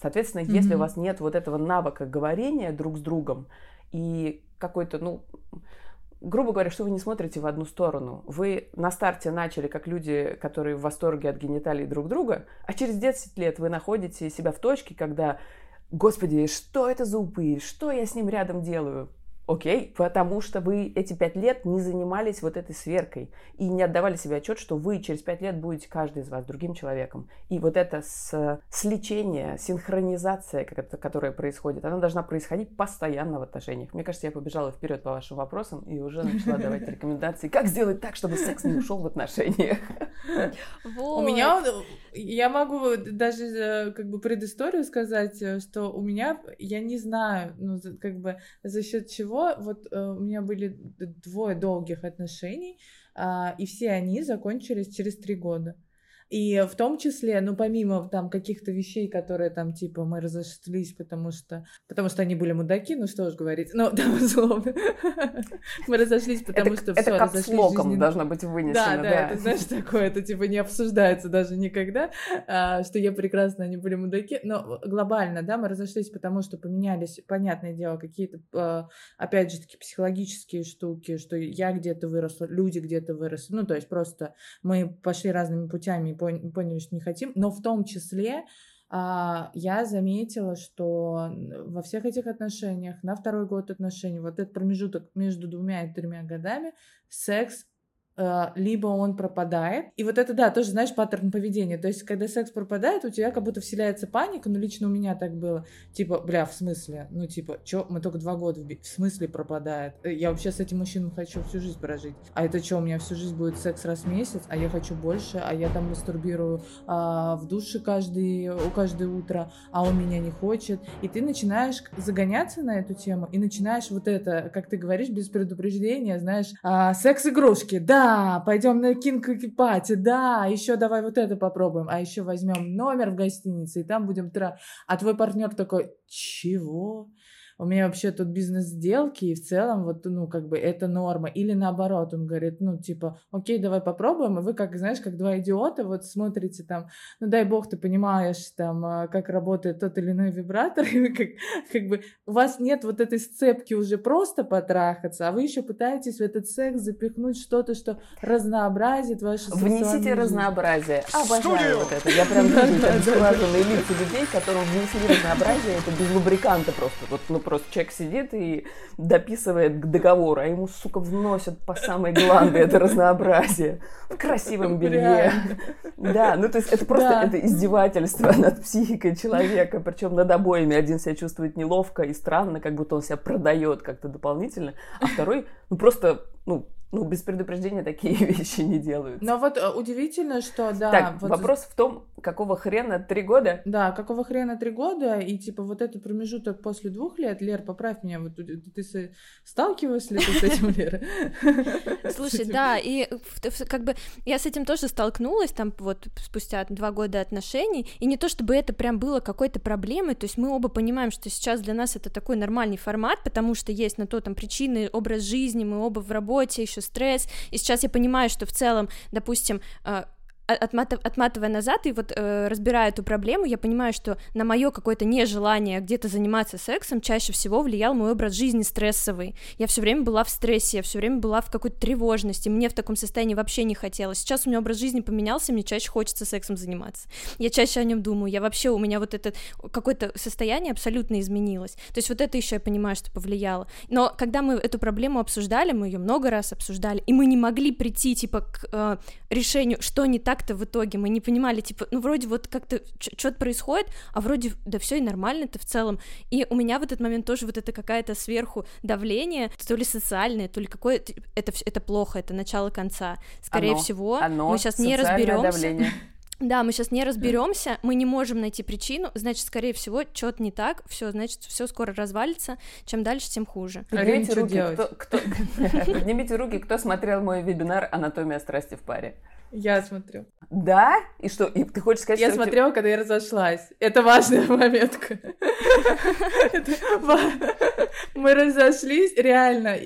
Соответственно, mm-hmm. если у вас нет вот этого навыка говорения друг с другом и какой-то, ну, грубо говоря, что вы не смотрите в одну сторону. Вы на старте начали как люди, которые в восторге от гениталий друг друга, а через десять лет вы находите себя в точке, когда, господи, что это за упырь, что я с ним рядом делаю? Окей, потому что вы эти пять лет не занимались вот этой сверкой и не отдавали себе отчет, что вы через пять лет будете каждый из вас другим человеком. И вот это сличение, синхронизация, которая происходит, она должна происходить постоянно в отношениях. Мне кажется, я побежала вперед по вашим вопросам и уже начала давать рекомендации, как сделать так, чтобы секс не ушел в отношениях. У меня, я могу даже как бы предысторию сказать, что у меня, я не знаю, ну как бы за счет чего. Вот э, у меня были двое долгих отношений, э, и все они закончились через три года. И в том числе, ну, помимо там каких-то вещей, которые там, типа, мы разошлись, потому что... Потому что они были мудаки, ну, что уж говорить. Ну, там, условно. Мы разошлись, потому что все разошлись. Это капслоком должно быть вынесено, да. Да, да, это, знаешь, такое, это, типа, не обсуждается даже никогда, что я прекрасно, они были мудаки. Но глобально, да, мы разошлись, потому что поменялись, понятное дело, какие-то, опять же, такие психологические штуки, что я где-то выросла, люди где-то выросли. Ну, то есть просто мы пошли разными путями, поняли, что не хотим, но в том числе а, я заметила, что во всех этих отношениях, на второй год отношений, вот этот промежуток между двумя и тремя годами, секс а, либо он пропадает, и вот это, да, тоже, знаешь, паттерн поведения, то есть, когда секс пропадает, у тебя как будто вселяется паника, ну, лично у меня так было, типа, бля, в смысле, ну, типа, чё, мы только два года, в смысле пропадает, я вообще с этим мужчиной хочу всю жизнь прожить, а это что, у меня всю жизнь будет секс раз в месяц, а я хочу больше, а я там мастурбирую а, в душе каждый, у каждое утро, а он меня не хочет, и ты начинаешь загоняться на эту тему, и начинаешь вот это, как ты говоришь, без предупреждения, знаешь, а, секс-игрушки, да, да, пойдем на кинг-пати, да, еще давай вот это попробуем, а еще возьмем номер в гостинице, и там будем тра... А твой партнер такой, чего? У меня вообще тут бизнес-сделки, и в целом, вот, ну, как бы, это норма. Или наоборот, он говорит, ну, типа, окей, давай попробуем, и вы, как, знаешь, как два идиота, вот, смотрите там, ну, дай бог, ты понимаешь, там, как работает тот или иной вибратор, и вы, как, как бы, у вас нет вот этой сцепки уже просто потрахаться, а вы еще пытаетесь в этот секс запихнуть что-то, что разнообразит вашу сексуальную жизнь. Внесите разнообразие. Обожаю вот это. Я прям вижу там сглаженные лица людей, которым внесли разнообразие, это без лубриканта просто, вот, ну, просто человек сидит и дописывает к договору, а ему, сука, вносят по самой гланды это разнообразие в красивом белье. Да, ну то есть это просто да. Это издевательство над психикой человека, причем над обоими. Один себя чувствует неловко и странно, как будто он себя продает как-то дополнительно, а второй, ну просто, ну, ну без предупреждения такие вещи не делают. Но вот удивительно, что да. Так, вот... вопрос в том, какого хрена три года? Да, какого хрена три года, и типа вот этот промежуток после двух лет, Лер, поправь меня, вот ты сталкивалась ли ты с этим, Лера? Слушай, да, и как бы я с этим тоже столкнулась, там вот спустя два года отношений, и не то чтобы это прям было какой-то проблемой, то есть мы оба понимаем, что сейчас для нас это такой нормальный формат, потому что есть на то там причины, образ жизни, мы оба в работе, еще стресс, и сейчас я понимаю, что в целом, допустим, отматывая назад и вот э, разбирая эту проблему, я понимаю, что на мое какое-то нежелание где-то заниматься сексом чаще всего влиял мой образ жизни стрессовый. Я все время была в стрессе, я все время была в какой-то тревожности, мне в таком состоянии вообще не хотелось. Сейчас у меня образ жизни поменялся, мне чаще хочется сексом заниматься. Я чаще о нем думаю, я вообще, у меня вот это какое-то состояние абсолютно изменилось. То есть вот это еще я понимаю, что повлияло. Но когда мы эту проблему обсуждали, мы ее много раз обсуждали, и мы не могли прийти типа к э, решению, что не так, в итоге мы не понимали, типа, ну, вроде вот как-то что-то происходит, а вроде да все и нормально-то в целом, и у меня в этот момент тоже вот это какая-то сверху давление, то ли социальное, то ли какое-то, это, это плохо, это начало конца, скорее оно, всего, оно, мы сейчас не разберемся. Давление. Да, мы сейчас не разберемся, мы не можем найти причину, значит, скорее всего, что-то не так, все, значит, все скоро развалится, чем дальше, тем хуже. Поднимите руки, кто, поднимите руки, кто смотрел мой вебинар «Анатомия страсти в паре». Я смотрю. Да? И что? И ты хочешь сказать, я что... Я смотрела, тебя... когда я разошлась. Это важная моментка. Мы разошлись, реально.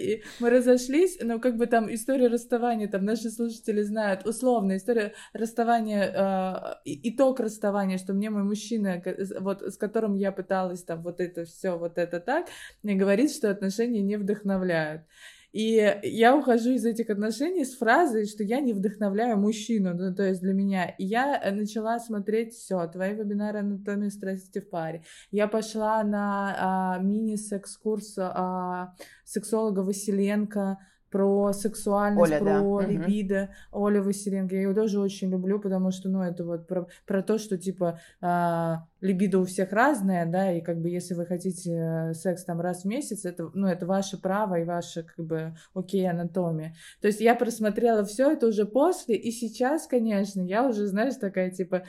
Мы разошлись, но как бы там история расставания, там наши слушатели знают, условно, история расставания, итог расставания, что мне мой мужчина, вот с которым я пыталась там вот это все, вот это так, мне говорит, что отношения не вдохновляют. И я ухожу из этих отношений с фразой, что я не вдохновляю мужчину, ну, то есть для меня. И я начала смотреть все, твои вебинары «Анатомия страсти в паре». Я пошла на а, мини-секс-курс а, сексолога Василенко, про сексуальность, Оля, про да. либидо, угу. Оля Василенко. Я ее тоже очень люблю, потому что, ну, это вот про, про то, что, типа, э, либидо у всех разное, да, и, как бы, если вы хотите секс, там, раз в месяц, это, ну, это ваше право и ваша, как бы, окей, анатомия. То есть я просмотрела все это уже после, и сейчас, конечно, я уже, знаешь, такая, типа,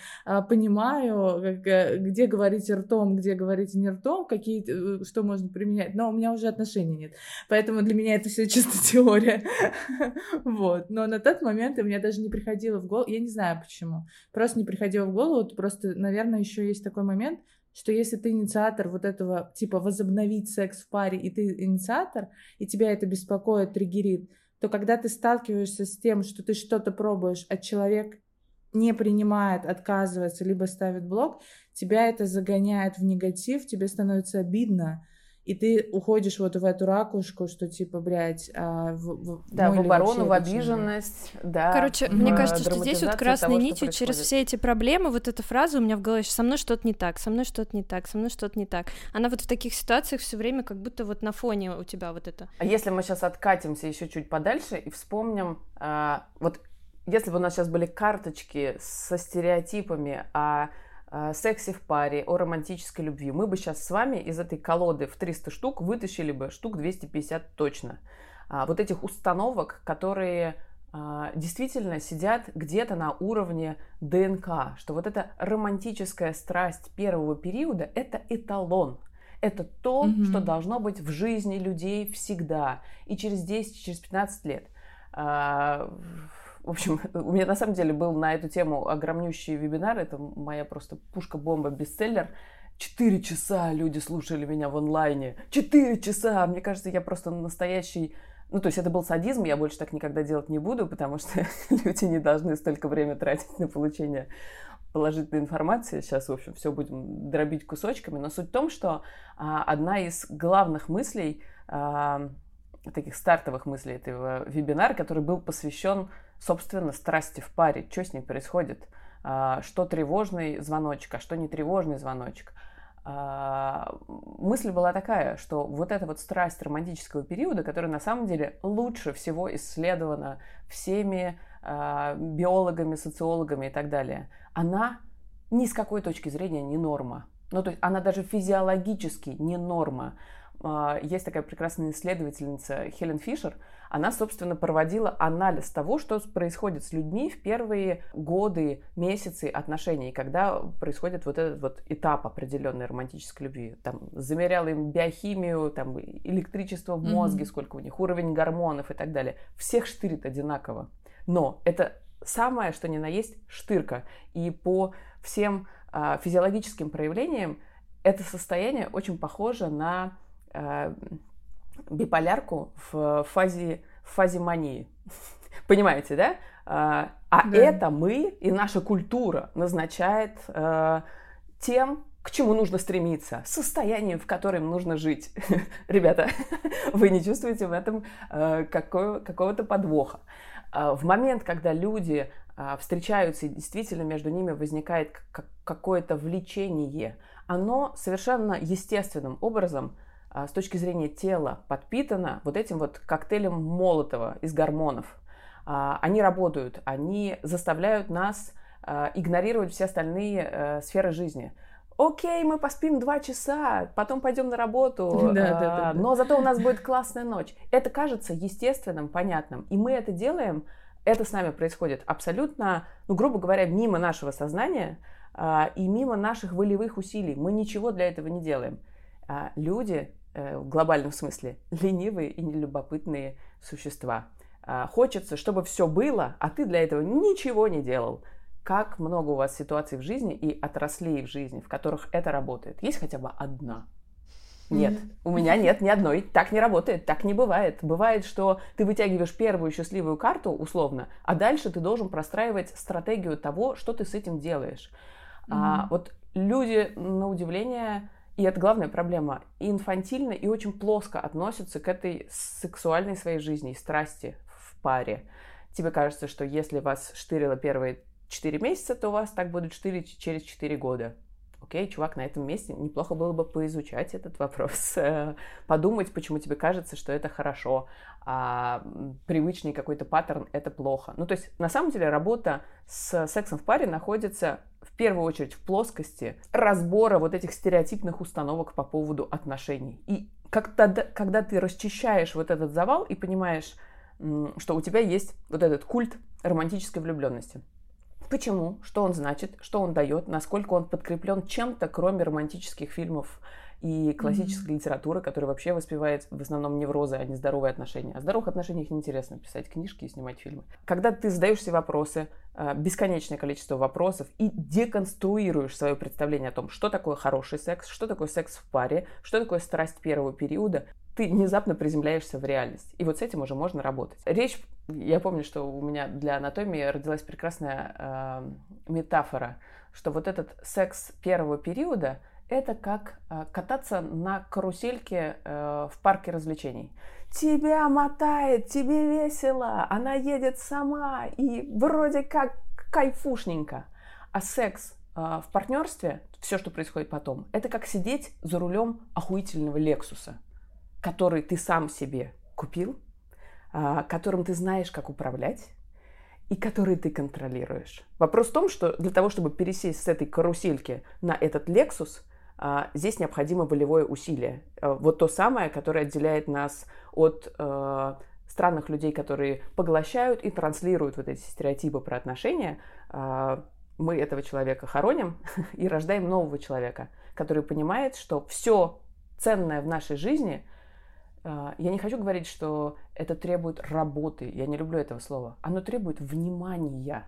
понимаю, где говорить ртом, где говорить не ртом, какие, что можно применять, но у меня уже отношений нет. Поэтому для меня это все чисто теория. история. Вот. Но на тот момент у меня даже не приходило в голову, я не знаю почему, просто не приходило в голову, просто, наверное, еще есть такой момент, что если ты инициатор вот этого, типа, возобновить секс в паре, и ты инициатор, и тебя это беспокоит, триггерит, то когда ты сталкиваешься с тем, что ты что-то пробуешь, а человек не принимает, отказывается, либо ставит блок, тебя это загоняет в негатив, тебе становится обидно, и ты уходишь вот в эту ракушку, что типа, блядь... А, в, в, да, ну, в оборону, в обиженность, да. Короче, в, мне кажется, что здесь вот красной нитью через все эти проблемы, вот эта фраза у меня в голове: «Со мной что-то не так, со мной что-то не так, со мной что-то не так». Она вот в таких ситуациях все время как будто вот на фоне у тебя вот это. А если мы сейчас откатимся еще чуть подальше и вспомним... А, вот если бы у нас сейчас были карточки со стереотипами о... о сексе в паре, о романтической любви, мы бы сейчас с вами из этой колоды в триста штук вытащили бы штук двести пятьдесят точно. А, вот этих установок, которые а, действительно сидят где-то на уровне ДНК, что вот эта романтическая страсть первого периода – это эталон. Это то, mm-hmm. что должно быть в жизни людей всегда. И через десять, через пятнадцать лет. А, В общем, у меня на самом деле был на эту тему огромнющий вебинар. Это моя просто пушка-бомба, бестселлер. Четыре часа люди слушали меня в онлайне. Четыре часа! Мне кажется, я просто настоящий... Ну, то есть это был садизм, я больше так никогда делать не буду, потому что люди не должны столько времени тратить на получение положительной информации. Сейчас, в общем, все будем дробить кусочками. Но суть в том, что а, одна из главных мыслей, а, таких стартовых мыслей этого вебинара, который был посвящен... собственно, страсти в паре, что с ней происходит, что тревожный звоночек, а что не тревожный звоночек. Мысль была такая, что вот эта вот страсть романтического периода, которая на самом деле лучше всего исследована всеми биологами, социологами и так далее, она ни с какой точки зрения не норма. Ну, то есть она даже физиологически не норма. Есть такая прекрасная исследовательница Хелен Фишер, она, собственно, проводила анализ того, что происходит с людьми в первые годы, месяцы отношений, когда происходит вот этот вот этап определенной романтической любви. Там замеряла им биохимию, там электричество в мозге, mm-hmm. сколько у них, уровень гормонов и так далее. Всех штырит одинаково. Но это самое, что ни на есть, штырка. И по всем а, физиологическим проявлениям это состояние очень похоже на биполярку в фазе, в фазе мании. Понимаете, да? А да. это мы и наша культура назначает тем, к чему нужно стремиться, состоянием, в котором нужно жить. Ребята, вы не чувствуете в этом какого- какого-то подвоха. В момент, когда люди встречаются и действительно между ними возникает какое-то влечение, оно совершенно естественным образом с точки зрения тела подпитано вот этим вот коктейлем Молотова из гормонов. Они работают, они заставляют нас игнорировать все остальные сферы жизни. Окей, мы поспим два часа, потом пойдем на работу, да, да, да, да. но зато у нас будет классная ночь. Это кажется естественным, понятным. И мы это делаем, это с нами происходит абсолютно, ну, грубо говоря, мимо нашего сознания и мимо наших волевых усилий. Мы ничего для этого не делаем. Люди... в глобальном смысле, ленивые и нелюбопытные существа. Хочется, чтобы все было, а ты для этого ничего не делал. Как много у вас ситуаций в жизни и отраслей в жизни, в которых это работает? Есть хотя бы одна? Нет, mm-hmm. у меня нет ни одной. Так не работает, так не бывает. Бывает, что ты вытягиваешь первую счастливую карту, условно, а дальше ты должен простраивать стратегию того, что ты с этим делаешь. Mm-hmm. А, вот люди, на удивление... И это главная проблема. И инфантильно, и очень плоско относятся к этой сексуальной своей жизни и страсти в паре. Тебе кажется, что если вас штырило первые четыре месяца, то вас так будут штырить через четыре года. Окей, чувак, на этом месте неплохо было бы поизучать этот вопрос. Подумать, почему тебе кажется, что это хорошо, а привычный какой-то паттерн – это плохо. Ну, то есть, на самом деле, работа с сексом в паре находится... в первую очередь в плоскости разбора вот этих стереотипных установок по поводу отношений. И когда, когда ты расчищаешь вот этот завал и понимаешь, что у тебя есть вот этот культ романтической влюбленности, почему, что он значит, что он дает, насколько он подкреплен чем-то, кроме романтических фильмов и классической mm-hmm. литературы, которая вообще воспевает в основном неврозы, а не здоровые отношения. О здоровых отношениях неинтересно писать книжки и снимать фильмы. Когда ты задаешь себе вопросы, бесконечное количество вопросов, и деконструируешь свое представление о том, что такое хороший секс, что такое секс в паре, что такое страсть первого периода, ты внезапно приземляешься в реальность. И вот с этим уже можно работать. Речь, я помню, что у меня для анатомии родилась прекрасная э, метафора, что вот этот секс первого периода – это как кататься на карусельке в парке развлечений. Тебя мотает, тебе весело, она едет сама, и вроде как кайфушненько. А секс в партнерстве, все, что происходит потом, это как сидеть за рулем охуительного Лексуса, который ты сам себе купил, которым ты знаешь, как управлять, и которые ты контролируешь. Вопрос в том, что для того, чтобы пересесть с этой карусельки на этот Лексус, здесь необходимо волевое усилие. Вот то самое, которое отделяет нас от э, странных людей, которые поглощают и транслируют вот эти стереотипы про отношения. Э, мы этого человека хороним и рождаем нового человека, который понимает, что все ценное в нашей жизни... Э, я не хочу говорить, что это требует работы. Я не люблю этого слова. Оно требует внимания.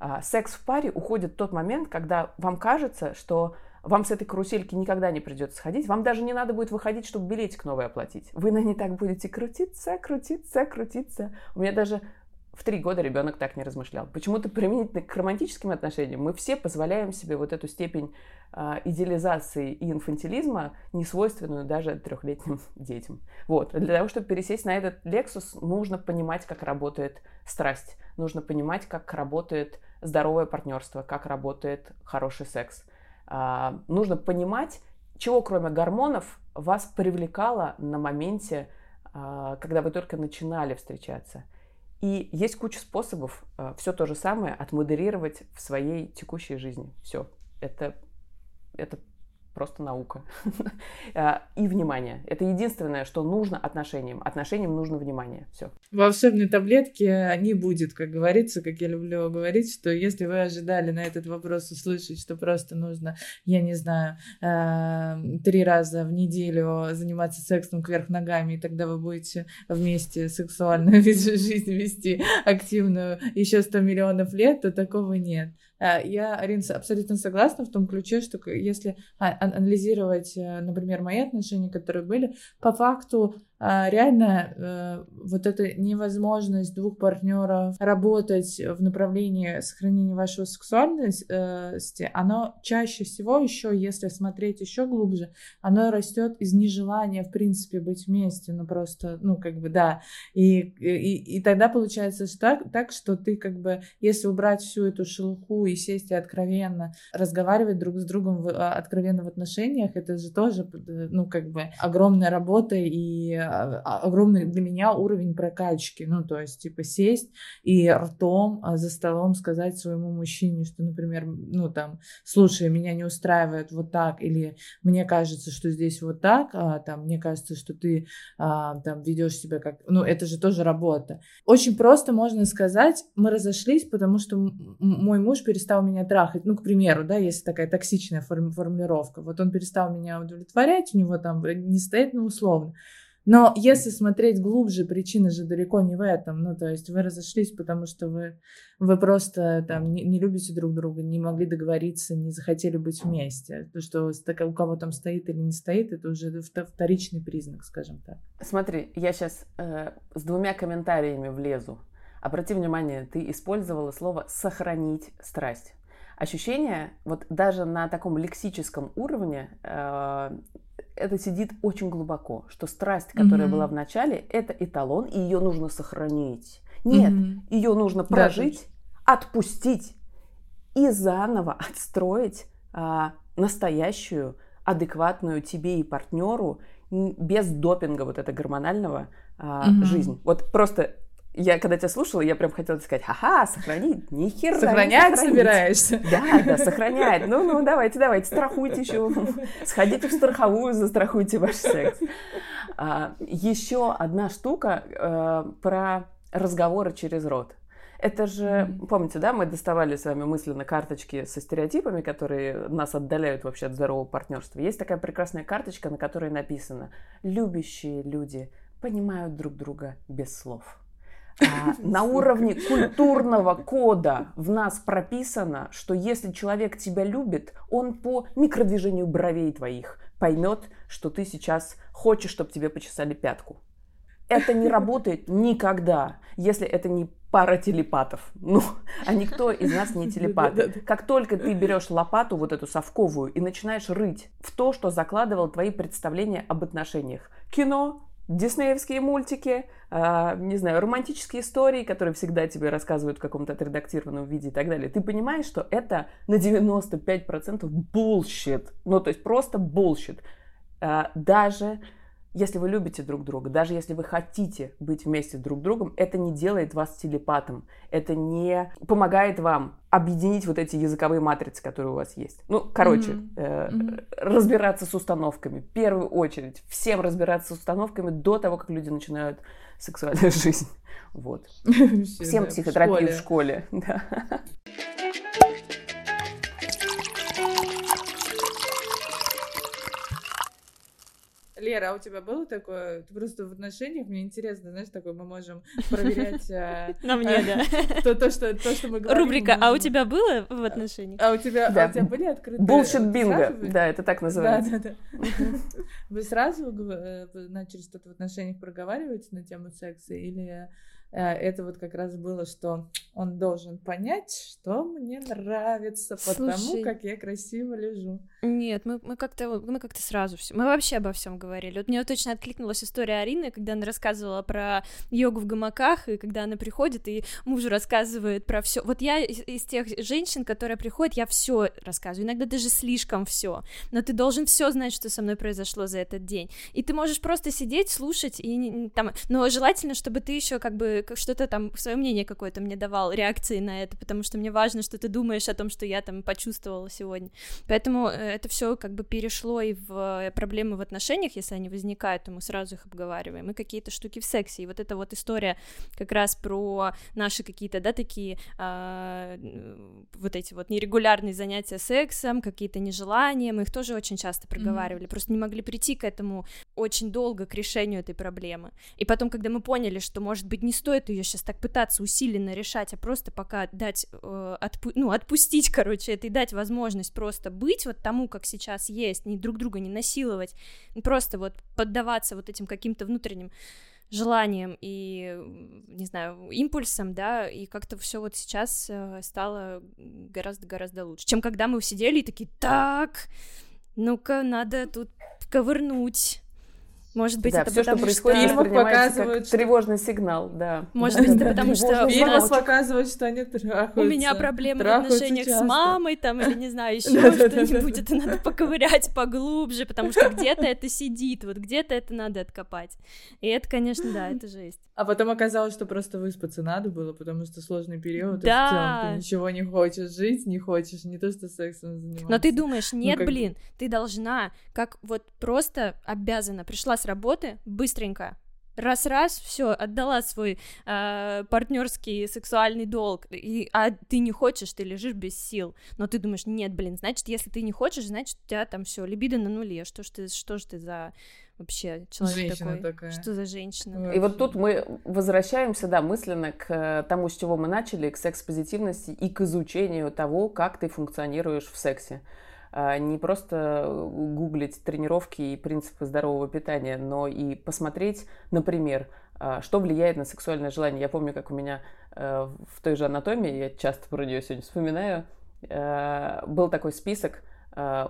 Э, секс в паре уходит тот момент, когда вам кажется, что... Вам с этой карусельки никогда не придется сходить. Вам даже не надо будет выходить, чтобы билетик новый оплатить. Вы на ней так будете крутиться, крутиться, крутиться. У меня даже в три года ребенок так не размышлял. Почему-то применительно к романтическим отношениям мы все позволяем себе вот эту степень э, идеализации и инфантилизма, несвойственную даже трехлетним детям. Вот. Для того, чтобы пересесть на этот Лексус, нужно понимать, как работает страсть. Нужно понимать, как работает здоровое партнерство, как работает хороший секс. Uh, нужно понимать, чего кроме гормонов вас привлекало на моменте, uh, когда вы только начинали встречаться. И есть куча способов uh, все то же самое отмодерировать в своей текущей жизни. Все. Это, это просто наука. uh, и внимание. Это единственное, что нужно отношениям. Отношениям нужно внимание. Все. Волшебной таблетки не будет, как говорится, как я люблю говорить, что если вы ожидали на этот вопрос услышать, что просто нужно, я не знаю, три раза в неделю заниматься сексом кверх ногами, и тогда вы будете вместе сексуальную жизнь вести активную еще сто миллионов лет, то такого нет. Я, Арина, абсолютно согласна в том ключе, что если анализировать, например, мои отношения, которые были, по факту реально вот эта невозможность двух партнеров работать в направлении сохранения вашей сексуальности, оно чаще всего еще, если смотреть еще глубже, оно растет из нежелания, в принципе, быть вместе, ну просто, ну как бы да, и, и, и тогда получается так, так, что ты как бы, если убрать всю эту шелуху и сесть и откровенно разговаривать друг с другом в, откровенно в отношениях, это же тоже, ну как бы огромная работа и огромный для меня уровень прокачки, ну, то есть, типа, сесть и ртом за столом сказать своему мужчине, что, например, ну, там, слушай, меня не устраивает вот так, или мне кажется, что здесь вот так, а, там, мне кажется, что ты, а, там, ведешь себя как... Ну, это же тоже работа. Очень просто можно сказать, мы разошлись, потому что м- мой муж перестал меня трахать, ну, к примеру, да, если такая токсичная форми- формулировка, вот он перестал меня удовлетворять, у него там не стоит, ну, условно. Но если смотреть глубже, причина же далеко не в этом. Ну, то есть вы разошлись, потому что вы, вы просто там не, не любите друг друга, не могли договориться, не захотели быть вместе. То, что у кого там стоит или не стоит, это уже вторичный признак, скажем так. Смотри, я сейчас э, с двумя комментариями влезу. Обрати внимание, ты использовала слово «сохранить страсть». Ощущение, вот даже на таком лексическом уровне... Э, это сидит очень глубоко, что страсть, которая mm-hmm. была в начале, это эталон, и ее нужно сохранить. Нет, mm-hmm. ее нужно прожить, да, отпустить и заново отстроить а, настоящую, адекватную тебе и партнеру, без допинга вот этого гормонального а, mm-hmm. жизнь. Вот просто я, когда тебя слушала, я прям хотела сказать, ха-ха, сохранить, ни хера. Сохранять собираешься? Да, да, сохранять. Ну-ну, давайте, давайте, страхуйте еще. Сходите в страховую, застрахуйте ваш секс. А, еще одна штука а, про разговоры через рот. Это же, mm-hmm. помните, да, мы доставали с вами мысленно карточки со стереотипами, которые нас отдаляют вообще от здорового партнерства. Есть такая прекрасная карточка, на которой написано: «Любящие люди понимают друг друга без слов». А, на уровне культурного кода в нас прописано, что если человек тебя любит, он по микродвижению бровей твоих поймет, что ты сейчас хочешь, чтобы тебе почесали пятку. Это не работает никогда, если это не пара телепатов. Ну, а никто из нас не телепат. Как только ты берешь лопату, вот эту совковую, и начинаешь рыть в то, что закладывал твои представления об отношениях. Кино, диснеевские мультики, э, не знаю, романтические истории, которые всегда тебе рассказывают в каком-то отредактированном виде и так далее. Ты понимаешь, что это на девяносто пять процентов bullshit. Ну, то есть просто bullshit. Э, даже... Если вы любите друг друга, даже если вы хотите быть вместе друг с другом, это не делает вас телепатом, это не помогает вам объединить вот эти языковые матрицы, которые у вас есть. Ну, короче, mm-hmm. Э, mm-hmm. разбираться с установками, в первую очередь, всем разбираться с установками до того, как люди начинают сексуальную жизнь. Вот. Всем психотерапию в школе. Лера, а у тебя было такое? Ты просто в отношениях, мне интересно, знаешь, такое мы можем проверять... На мне, да. То, что мы говорим. Рубрика «А у тебя было в отношениях?» А у тебя были открытые... Bullshit bingo, да, это так называется. Да, да, да. Вы сразу начали что-то в отношениях проговаривать на тему секса или... Это вот как раз было, что он должен понять, что мне нравится, потому Слушай, как я красиво лежу. Нет, мы, мы, как-то, мы как-то сразу все, мы вообще обо всем говорили. Вот мне вот точно откликнулась история Арины, когда она рассказывала про йогу в гамаках, и когда она приходит и мужу рассказывает про все. Вот я из, из тех женщин, которые приходят, я все рассказываю, иногда даже слишком все. Но ты должен все знать, что со мной произошло за этот день. И ты можешь просто сидеть, слушать, и, там, но желательно, чтобы ты еще как бы что-то там, свое мнение какое-то мне давал, реакции на это, потому что мне важно, что ты думаешь о том, что я там почувствовала сегодня. Поэтому это все как бы перешло и в проблемы в отношениях, если они возникают, то мы сразу их обговариваем, и какие-то штуки в сексе. И вот эта вот история как раз про наши какие-то, да, такие э, вот эти вот нерегулярные занятия сексом, какие-то нежелания, мы их тоже очень часто проговаривали, mm-hmm. просто не могли прийти к этому очень долго, к решению этой проблемы. И потом, когда мы поняли, что, может быть, не стоит стоит ее сейчас так пытаться усиленно решать, а просто пока дать, э, отпу- ну, отпустить, короче, это и дать возможность просто быть вот тому, как сейчас есть, не друг друга не насиловать, просто вот поддаваться вот этим каким-то внутренним желанием и, не знаю, импульсом, да, и как-то все вот сейчас стало гораздо-гораздо лучше, чем когда мы сидели и такие: так, ну-ка, надо тут ковырнуть. Может быть, да, это все, потому, что происходит, что... Фильмы показывают, что... тревожный сигнал, да. Может быть, это потому, что... Фильмы показывают, что они трахаются. У меня проблемы в отношениях с мамой, там, или, не знаю, еще что-нибудь, это надо поковырять поглубже, потому что где-то это сидит, вот где-то это надо откопать. И это, конечно, да, это жесть. А потом оказалось, что просто выспаться надо было, потому что сложный период, и в целом ты ничего не хочешь жить, не хочешь, не то что сексом заниматься. Но ты думаешь, нет, блин, ты должна, как вот просто обязана, пришла с работы, быстренько, раз-раз, все, отдала свой э, партнерский сексуальный долг, и, а ты не хочешь, ты лежишь без сил, но ты думаешь: нет, блин, значит, если ты не хочешь, значит, у тебя там все либидо на нуле, что ж ты, что ж ты за... вообще человек женщина такой, такая. Что за женщина? Вообще. И вот тут мы возвращаемся, да, мысленно к тому, с чего мы начали, к секс-позитивности и к изучению того, как ты функционируешь в сексе. Не просто гуглить тренировки и принципы здорового питания, но и посмотреть, например, что влияет на сексуальное желание. Я помню, как у меня в той же анатомии, я часто про нее сегодня вспоминаю, был такой список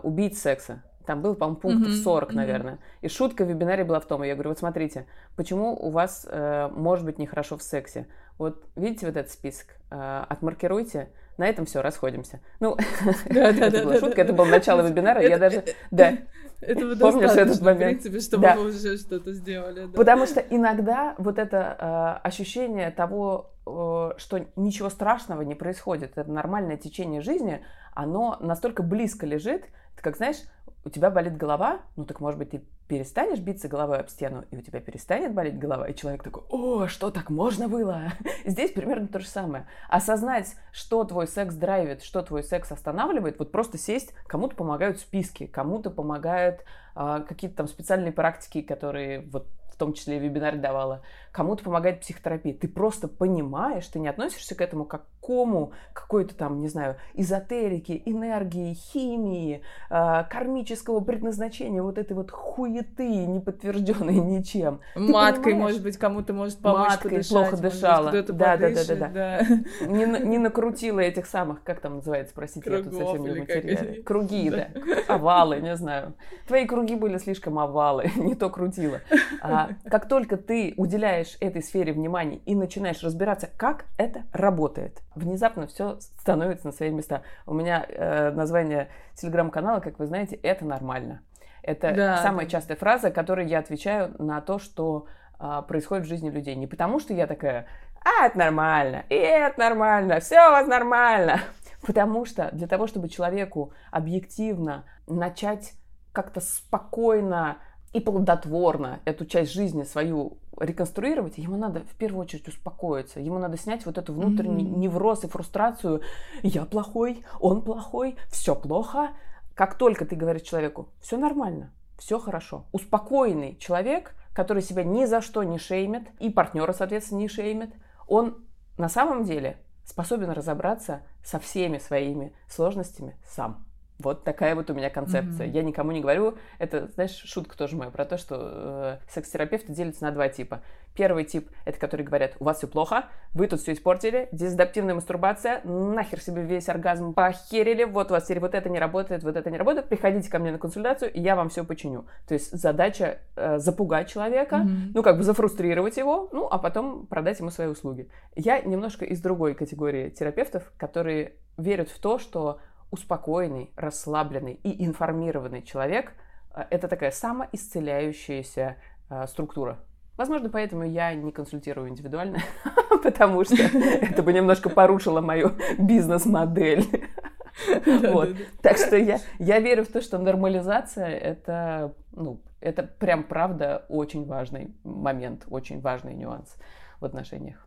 убийц секса. Там был, по-моему, пунктов сорок, наверное. Mm-hmm. И шутка в вебинаре была в том, я говорю: вот смотрите, почему у вас может быть нехорошо в сексе? Вот видите вот этот список? Отмаркируйте. На этом все, расходимся. Ну, да, да, это да, была да, шутка, да, это было начало да, вебинара, это, я даже... Это, да. Этого Помнишь этот момент? В принципе, чтобы да. мы уже что-то сделали. Да. Потому что иногда вот это э, ощущение того, э, что ничего страшного не происходит, это нормальное течение жизни, оно настолько близко лежит, как, знаешь, у тебя болит голова, ну так, может быть, ты перестанешь биться головой об стену, и у тебя перестанет болеть голова, и человек такой: о, что, так можно было? Здесь примерно то же самое. Осознать, что твой секс драйвит, что твой секс останавливает, вот просто сесть, кому-то помогают списки, кому-то помогают а, какие-то там специальные практики, которые вот в том числе вебинар давала, кому-то помогает психотерапия. Ты просто понимаешь, ты не относишься к этому как к кому, какой-то там, не знаю, эзотерики, энергии, химии, э, кармического предназначения, вот этой вот хуеты, неподтвержденной ничем. Маткой, может быть, кому-то может помочь маткой подышать. Плохо дышала. Может, да, да, да, да, да, да. Не, не накрутила этих самых, как там называется, простите, кругов, я тут совсем не материал. Круги, да. да. Овалы, не знаю. Твои круги были слишком овалы, не то крутила. А, как только ты уделяешь этой сфере внимания и начинаешь разбираться, как это работает, внезапно все становится на свои места. У меня э, название телеграм-канала, как вы знаете, «Это нормально». Это да, самая да. частая фраза, которой я отвечаю на то, что э, происходит в жизни людей. Не потому, что я такая: а, это нормально, и это нормально, все у вас нормально. Потому что для того, чтобы человеку объективно начать как-то спокойно и плодотворно эту часть жизни свою реконструировать, ему надо в первую очередь успокоиться. Ему надо снять вот эту внутренний mm-hmm. невроз и фрустрацию. Я плохой, он плохой, все плохо. Как только ты говоришь человеку: все нормально, все хорошо. Успокоенный человек, который себя ни за что не шеймит, и партнера, соответственно, не шеймит, он на самом деле способен разобраться со всеми своими сложностями сам. Вот такая вот у меня концепция. Mm-hmm. Я никому не говорю. Это, знаешь, шутка тоже моя про то, что э, секс-терапевты делятся на два типа. Первый тип — это которые говорят: у вас все плохо, вы тут все испортили, дезадаптивная мастурбация, нахер себе весь оргазм похерили, вот у вас теперь вот это не работает, вот это не работает, приходите ко мне на консультацию, и я вам все починю. То есть задача э, запугать человека, mm-hmm. ну как бы зафрустрировать его, ну а потом продать ему свои услуги. Я немножко из другой категории терапевтов, которые верят в то, что успокоенный, расслабленный и информированный человек — это такая самоисцеляющаяся э, структура. Возможно, поэтому я не консультирую индивидуально, потому что это бы немножко порушило мою бизнес-модель. Так что я верю в то, что нормализация — это прям правда очень важный момент, очень важный нюанс в отношениях.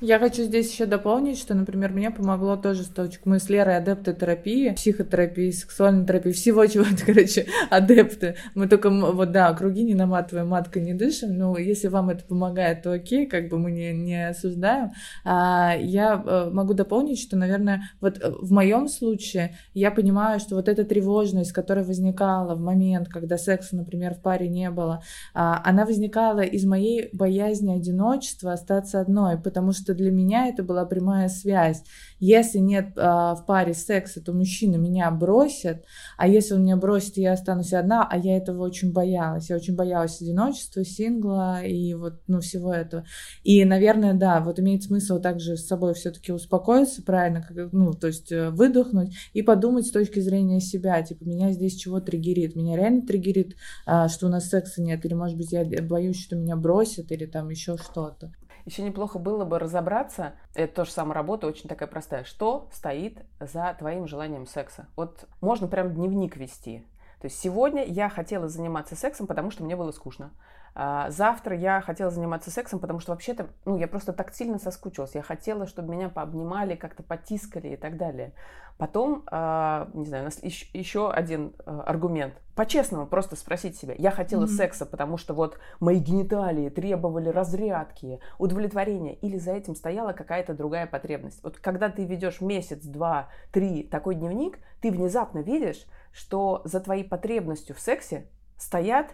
Я хочу здесь еще дополнить, что, например, мне помогло тоже с точки... Мы с Лерой адепты терапии, психотерапии, сексуальной терапии, всего чего-то, короче, адепты. Мы только, вот да, круги не наматываем, маткой не дышим, но если вам это помогает, то окей, как бы мы не, не осуждаем. А я могу дополнить, что, наверное, вот в моем случае я понимаю, что вот эта тревожность, которая возникала в момент, когда секса, например, в паре не было, она возникала из моей боязни одиночества, остаться одной, потому что что для меня это была прямая связь. Если нет а, в паре секса, то мужчина меня бросит, а если он меня бросит, я останусь одна, а я этого очень боялась. Я очень боялась одиночества, сингла и вот, ну, всего этого. И, наверное, да, вот имеет смысл также с собой все-таки успокоиться, правильно, как, ну, то есть выдохнуть и подумать с точки зрения себя, типа, меня здесь чего триггерит? Меня реально триггерит, а, что у нас секса нет, или, может быть, я боюсь, что меня бросят, или там еще что-то. Еще неплохо было бы разобраться, это тоже самая работа, очень такая простая, что стоит за твоим желанием секса. Вот можно прям дневник вести. То есть сегодня я хотела заниматься сексом, потому что мне было скучно. Завтра я хотела заниматься сексом, потому что вообще-то, ну, я просто тактильно соскучилась. Я хотела, чтобы меня пообнимали, как-то потискали и так далее. Потом, не знаю, еще один аргумент. По-честному просто спросить себя. Я хотела mm-hmm. секса, потому что вот мои гениталии требовали разрядки, удовлетворения. Или за этим стояла какая-то другая потребность. Вот когда ты ведешь месяц, два, три такой дневник, ты внезапно видишь, что за твоей потребностью в сексе стоят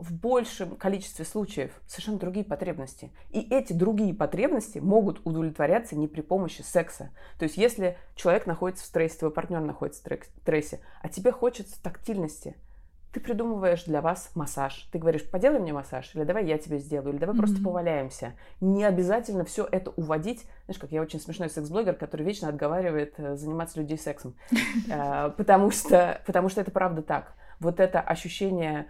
в большем количестве случаев совершенно другие потребности. И эти другие потребности могут удовлетворяться не при помощи секса. То есть если человек находится в стрессе, твой партнер находится в стрессе, а тебе хочется тактильности, ты придумываешь для вас массаж. Ты говоришь: поделай мне массаж, или давай я тебе сделаю, или давай mm-hmm. просто поваляемся. Не обязательно все это уводить. Знаешь, как я очень смешной секс-блогер, который вечно отговаривает заниматься людей сексом. Потому что это правда так. Вот это ощущение,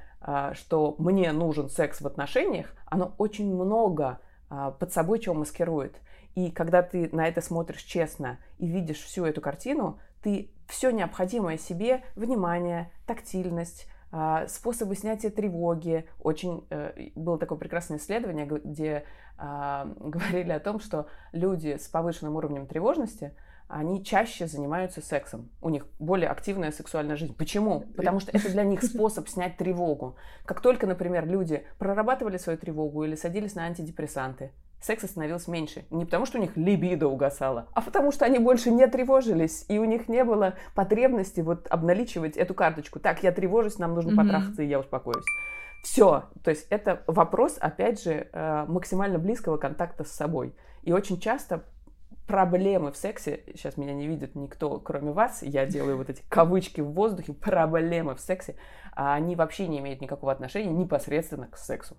что мне нужен секс в отношениях, оно очень много под собой чего маскирует. И когда ты на это смотришь честно и видишь всю эту картину, ты все необходимое себе, внимание, тактильность, способы снятия тревоги. Очень было такое прекрасное исследование, где говорили о том, что люди с повышенным уровнем тревожности, они чаще занимаются сексом. У них более активная сексуальная жизнь. Почему? Потому что это для них способ снять тревогу. Как только, например, люди прорабатывали свою тревогу или садились на антидепрессанты, секса становилось меньше. Не потому, что у них либидо угасало, а потому, что они больше не тревожились, и у них не было потребности вот обналичивать эту карточку. Так, я тревожусь, нам нужно mm-hmm. потрахаться, и я успокоюсь. Все. То есть это вопрос, опять же, максимально близкого контакта с собой. И очень часто проблемы в сексе, сейчас меня не видит никто, кроме вас, я делаю вот эти кавычки в воздухе, проблемы в сексе, они вообще не имеют никакого отношения непосредственно к сексу.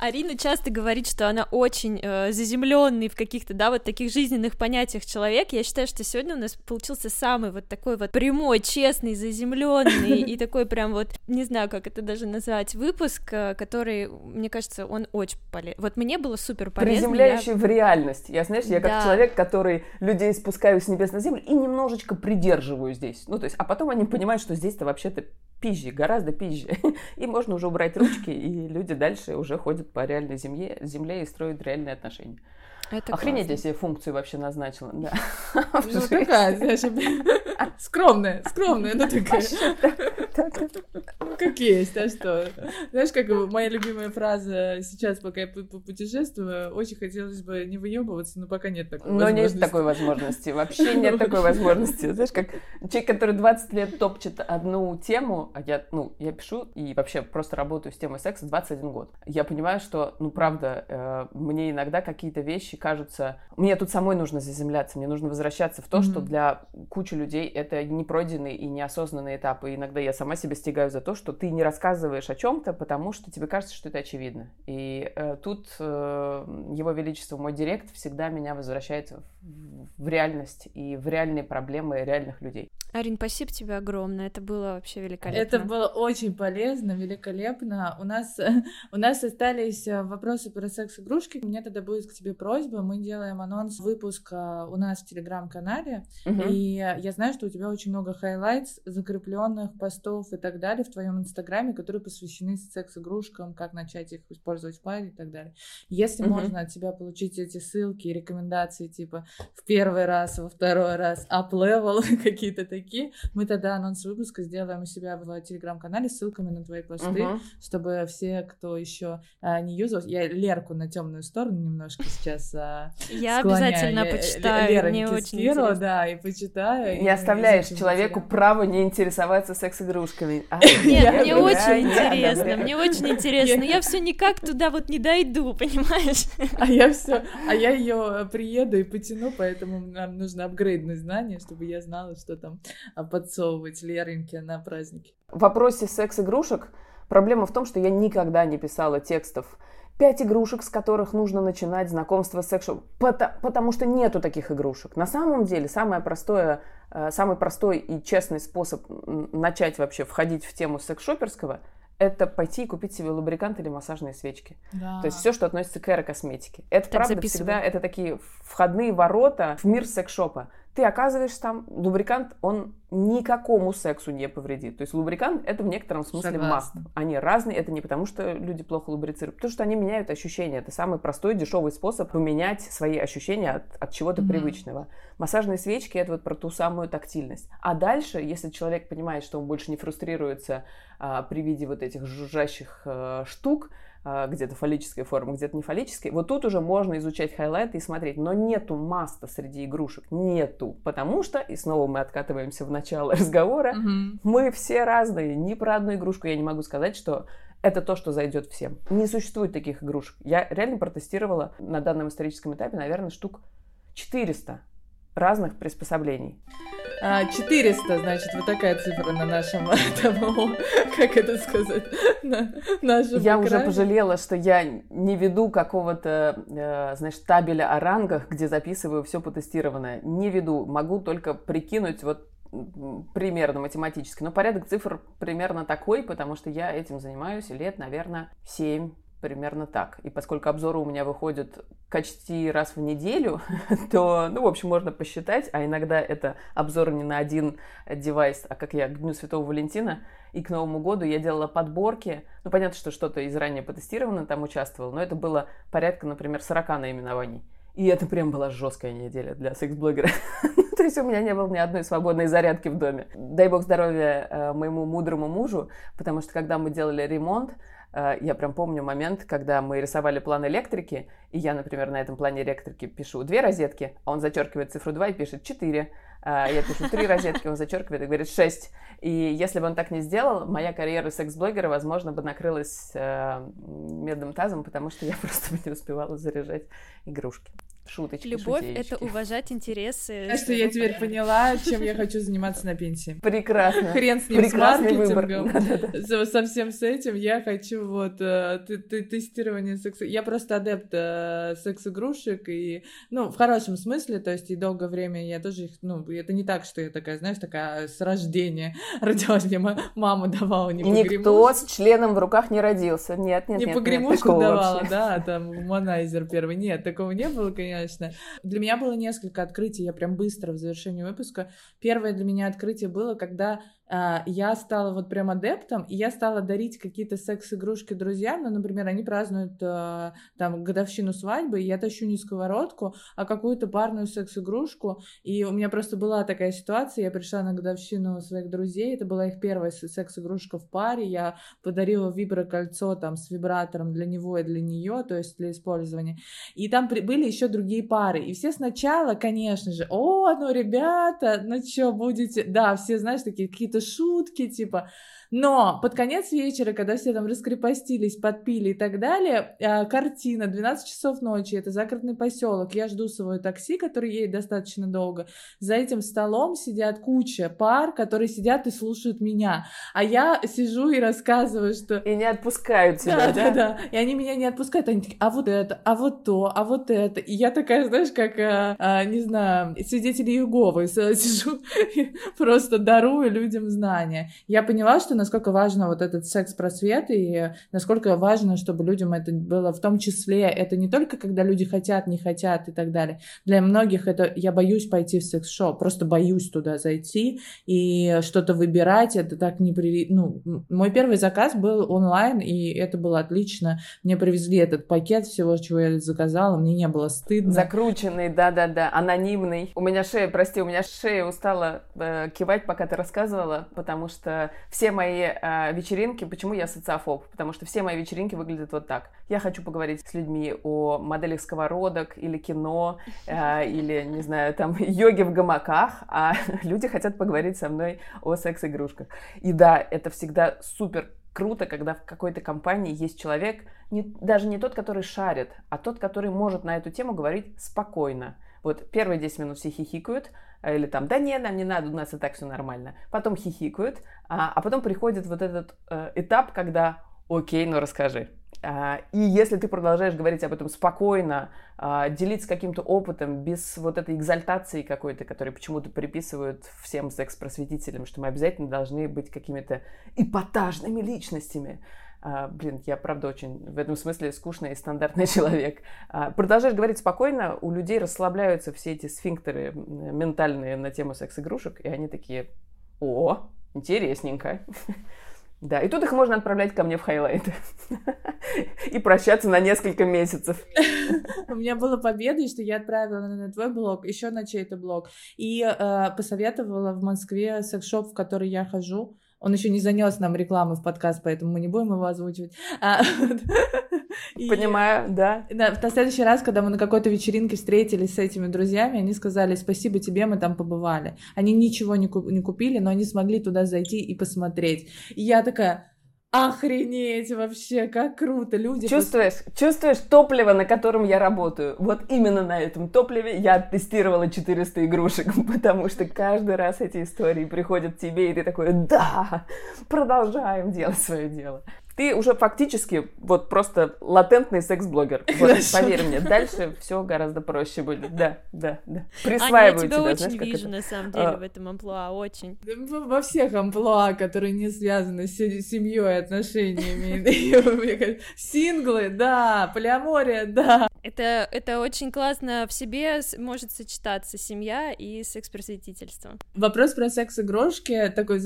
Арина часто говорит, что она очень э, заземленный в каких-то, да, вот таких жизненных понятиях человек. Я считаю, что сегодня у нас получился самый вот такой вот прямой, честный, заземленный и такой прям вот, не знаю, как это даже назвать, выпуск, который, мне кажется, он очень полезен. Вот мне было супер полезно. Приземляющий я... в реальность. Я, знаешь, я да. как человек, который людей спускаю с небес на землю и немножечко придерживаю здесь. Ну, то есть, а потом они понимают, что здесь-то вообще-то пизже, гораздо пизже. И можно уже убрать ручки, и люди дальше уже ходят по реальной земле, земле и строят реальные отношения. Это охренеть, классно. Я себе функцию вообще назначила. Да. Ну, такая, знаешь, скромная, скромная, но такая. Ну, как есть, а что? Знаешь, как моя любимая фраза сейчас, пока я путешествую, очень хотелось бы не выёбываться, но пока нет такой возможности. Но нет такой возможности, вообще нет такой возможности. Знаешь, как человек, который двадцать лет топчет одну тему, а я, ну, я пишу и вообще просто работаю с темой секса двадцать один год. Я понимаю, что, ну, правда, мне иногда какие-то вещи кажутся... Мне тут самой нужно заземляться, мне нужно возвращаться в то, mm-hmm. что для кучи людей это непройденный и неосознанный этап. И иногда я сама себя стигаю за то, что ты не рассказываешь о чем-то, потому что тебе кажется, что это очевидно. И э, тут э, Его Величество, мой директ, всегда меня возвращает в, в реальность и в реальные проблемы реальных людей. Арин, спасибо тебе огромное, это было вообще великолепно. Это было очень полезно, великолепно. У нас, у нас остались вопросы про секс-игрушки. У меня тогда будет к тебе просьба. Мы делаем анонс выпуска у нас в Телеграм-канале, uh-huh. и я знаю, что у тебя очень много хайлайтс, закрепленных постов и так далее в твоем Инстаграме, которые посвящены секс-игрушкам, как начать их использовать в паре и так далее. Если uh-huh. можно от тебя получить эти ссылки и рекомендации, типа в первый раз, во второй раз, up-level, какие-то такие, мы тогда анонс выпуска сделаем у себя в Телеграм-канале с ссылками на твои посты, uh-huh. чтобы все, кто еще а, не юзал, я Лерку на темную сторону немножко сейчас Я склоняю. Обязательно почитаю, Лера, мне очень интересно. Да, и почитаю. Не и оставляешь человеку интересно. Право не интересоваться секс-игрушками. А, нет, мне очень интересно, мне очень интересно. Я все никак туда вот не дойду, понимаешь? А я все, а я ее приеду и потяну, поэтому нам нужно апгрейдное знание, чтобы я знала, что там подсовывать Леринке на праздники. В вопросе секс-игрушек проблема в том, что я никогда не писала текстов. Пять игрушек, с которых нужно начинать знакомство с секшопом, потому, потому что нету таких игрушек. На самом деле, самое простое, самый простой и честный способ начать вообще входить в тему секс-шопперского – это пойти и купить себе лубрикант или массажные свечки. Да. То есть все, что относится к эрокосметике. Это, так правда, записываю. Всегда это такие входные ворота в мир секс-шопа. Ты оказываешься там, лубрикант, он никакому сексу не повредит. То есть лубрикант – это в некотором смысле маст. Они разные, это не потому, что люди плохо лубрицируют, потому что они меняют ощущения. Это самый простой, дешевый способ поменять свои ощущения от, от чего-то mm-hmm. привычного. Массажные свечки – это вот про ту самую тактильность. А дальше, если человек понимает, что он больше не фрустрируется а, при виде вот этих жужжащих а, штук, где-то фаллической формы, где-то не фаллической. Вот тут уже можно изучать хайлайты и смотреть. Но нету маста среди игрушек. Нету. Потому что, и снова мы откатываемся в начало разговора, mm-hmm. мы все разные. Ни про одну игрушку я не могу сказать, что это то, что зайдет всем. Не существует таких игрушек. Я реально протестировала на данном историческом этапе, наверное, штук четыреста разных приспособлений. четыреста, значит, вот такая цифра на нашем, того, как это сказать, на нашем Я экране. Уже пожалела, что я не веду какого-то, э, знаешь, табеля о рангах, где записываю все потестированное. Не веду, могу только прикинуть вот примерно математически. Но порядок цифр примерно такой, потому что я этим занимаюсь лет, наверное, семь. примерно так. И поскольку обзоры у меня выходят почти раз в неделю, то, ну, в общем, можно посчитать. А иногда это обзоры не на один девайс, а как я к Дню Святого Валентина и к Новому году я делала подборки. Ну, понятно, что что-то из ранее потестировано там участвовало, но это было порядка, например, сорок наименований. И это прям была жесткая неделя для секс-блогера. То есть у меня не было ни одной свободной зарядки в доме. Дай бог здоровья моему мудрому мужу, потому что когда мы делали ремонт, я прям помню момент, когда мы рисовали план электрики, и я, например, на этом плане электрики пишу две розетки, а он зачеркивает цифру два и пишет четыре. Я пишу три розетки, он зачеркивает и говорит шесть. И если бы он так не сделал, моя карьера секс-блогера, возможно, бы накрылась медным тазом, потому что я просто не успевала заряжать игрушки. Шуточки, любовь — шутеечки. Это уважать интересы. А что я теперь поняла, чем я хочу заниматься на пенсии. Прекрасно. Хрен с ним, прекрасный с маркетингом. Выбор. Со всем с этим я хочу вот тестирование секса. Я просто адепт секс-игрушек, и, ну, в хорошем смысле, то есть и долгое время я тоже их, ну, это не так, что я такая, знаешь, такая с рождения родилась, мне мама давала не погремушку. Никто с членом в руках не родился, нет, нет, нет. Не погремушку давала, да, там, Вуманайзер первый, нет, такого не было, конечно. Конечно. Для меня было несколько открытий, я прям быстро в завершении выпуска. Первое для меня открытие было, когда э, я стала вот прям адептом, и я стала дарить какие-то секс-игрушки друзьям, ну, например, они празднуют э, там годовщину свадьбы, и я тащу не сковородку, а какую-то парную секс-игрушку, и у меня просто была такая ситуация, я пришла на годовщину своих друзей, это была их первая секс-игрушка в паре, я подарила виброкольцо там с вибратором для него и для нее, то есть для использования, и там при- были еще другие пары, и все сначала, конечно же, о, ну, ребята, ну, чё, будете, да, все, знаешь, такие какие-то шутки, типа, но под конец вечера, когда все там раскрепостились, подпили и так далее, картина, двенадцать часов ночи, это закрытый поселок, я жду свое такси, которое едет достаточно долго, за этим столом сидят куча пар, которые сидят и слушают меня, а я сижу и рассказываю, что... И не отпускают тебя, да? Да, да, да, и они меня не отпускают, они такие, а вот это, а вот то, а вот это, и я такая, знаешь, как, а, а, не знаю, свидетели Иеговы, сижу и просто дарую людям знания. Я поняла, что насколько важен вот этот секс-просвет, и насколько важно, чтобы людям это было в том числе, это не только когда люди хотят, не хотят и так далее. Для многих это, я боюсь пойти в секс-шоп, просто боюсь туда зайти и что-то выбирать, это так не при... Ну, мой первый заказ был онлайн, и это было отлично. Мне привезли этот пакет всего, чего я заказала, мне не было стыдно. Закрученный, да-да-да, анонимный. У меня шея, прости, у меня шея устала э, кивать, пока ты рассказывала, потому что все мои э, вечеринки, почему я социофоб? Потому что все мои вечеринки выглядят вот так. Я хочу поговорить с людьми о моделях сковородок или кино, э, или, не знаю, там, йоге в гамаках, а люди хотят поговорить со мной о секс-игрушках. И да, это всегда супер круто, когда в какой-то компании есть человек, не, даже не тот, который шарит, а тот, который может на эту тему говорить спокойно. Вот первые десять минут все хихикают, или там, да не, нам не надо, у нас и так все нормально. Потом хихикают, а, а потом приходит вот этот э, этап, когда окей, ну расскажи. А, и если ты продолжаешь говорить об этом спокойно, а, делиться каким-то опытом, без вот этой экзальтации какой-то, которую почему-то приписывают всем секс-просветителям, что мы обязательно должны быть какими-то эпатажными личностями. А, блин, я правда очень в этом смысле скучный и стандартный человек. А, продолжаешь говорить спокойно, у людей расслабляются все эти сфинктеры ментальные на тему секс-игрушек, и они такие, о, интересненько. Да, и тут их можно отправлять ко мне в хайлайты и прощаться на несколько месяцев. У меня была победа, что я отправила на твой блог, еще на чей-то блог, и э, посоветовала в Москве секс-шоп, в который я хожу. Он еще не занес нам рекламу в подкаст, поэтому мы не будем его озвучивать. Понимаю, да. На следующий раз, когда мы на какой-то вечеринке встретились с этими друзьями, они сказали, спасибо тебе, мы там побывали. Они ничего не купили, но они смогли туда зайти и посмотреть. И я такая... Охренеть вообще, как круто, люди... Чувствуешь, пос... чувствуешь топливо, на котором я работаю? Вот именно на этом топливе я оттестировала четыреста игрушек, потому что каждый раз эти истории приходят к тебе, и ты такой, да, продолжаем делать свое дело. Ты уже фактически вот просто латентный секс-блогер. Вот, поверь мне, дальше все гораздо проще будет. Да, да, да. Присваиваю тебя, знаешь, как это. Я тебя очень вижу, на самом деле, в этом амплуа, очень. Во всех амплуа, которые не связаны с семьей, отношениями. Синглы, да, полиамория, да. Это, это очень классно в себе может сочетаться семья и секс-просветительство. Вопрос про секс игрушки такой,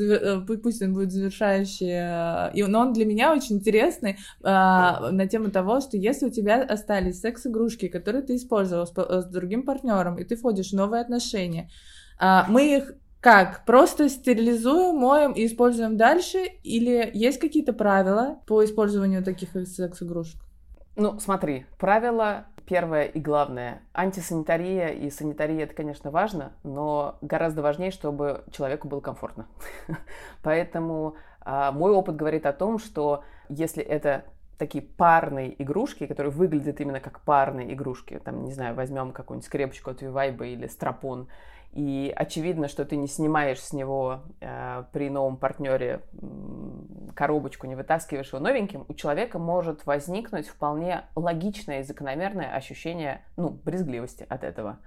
пусть он будет завершающий, но он для меня очень интересный а, на тему того, что если у тебя остались секс-игрушки, которые ты использовала с, с другим партнером, и ты входишь в новые отношения, а, мы их как? Просто стерилизуем, моем и используем дальше? Или есть какие-то правила по использованию таких секс-игрушек? Ну, смотри, правило первое и главное. Антисанитария и санитария — это, конечно, важно, но гораздо важнее, чтобы человеку было комфортно. Поэтому а, мой опыт говорит о том, что если это такие парные игрушки, которые выглядят именно как парные игрушки, там, не знаю, возьмем какую-нибудь скрепочку от Вивайба или стропон, и очевидно, что ты не снимаешь с него э, при новом партнере коробочку, не вытаскиваешь его новеньким, у человека может возникнуть вполне логичное и закономерное ощущение, ну, брезгливости от этого.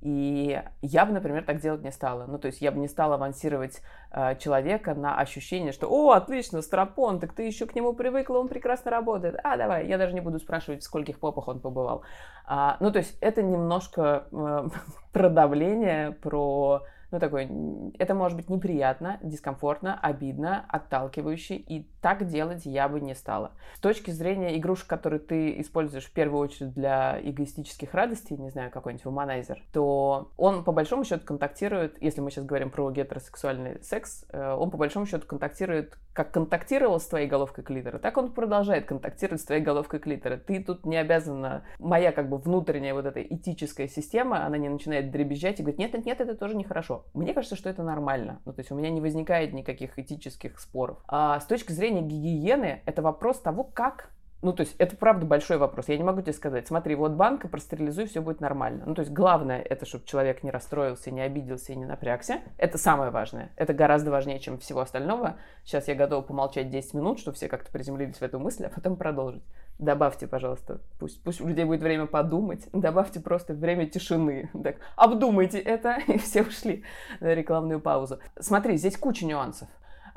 И я бы, например, так делать не стала. Ну, то есть я бы не стала авансировать э, человека на ощущение, что «О, отлично, стропон, так ты еще к нему привыкла, он прекрасно работает. А, давай, я даже не буду спрашивать, в скольких попах он побывал». А, ну, то есть это немножко э, про давление, про... Ну, такое... Это может быть неприятно, дискомфортно, обидно, отталкивающе, и так делать я бы не стала. С точки зрения игрушек, которые ты используешь в первую очередь для эгоистических радостей, не знаю, какой-нибудь вуманайзер, то он по большому счету контактирует, если мы сейчас говорим про гетеросексуальный секс, он по большому счету контактирует, как контактировал с твоей головкой клитора, так он продолжает контактировать с твоей головкой клитора. Ты тут не обязана... Моя как бы внутренняя вот эта этическая система, она не начинает дребезжать и говорит, нет-нет-нет, это тоже нехорошо. Мне кажется, что это нормально. Ну, то есть у меня не возникает никаких этических споров. А с точки зрения гигиены, это вопрос того, как... Ну, то есть это, правда, большой вопрос. Я не могу тебе сказать, смотри, вот банка, простерилизуй, все будет нормально. Ну, то есть главное, это чтобы человек не расстроился, не обиделся и не напрягся. Это самое важное. Это гораздо важнее, чем всего остального. Сейчас я готова помолчать десять минут, чтобы все как-то приземлились в эту мысль, а потом продолжить. Добавьте, пожалуйста, пусть, пусть у людей будет время подумать, добавьте просто время тишины. Так, обдумайте это, и все ушли на рекламную паузу. Смотри, здесь куча нюансов.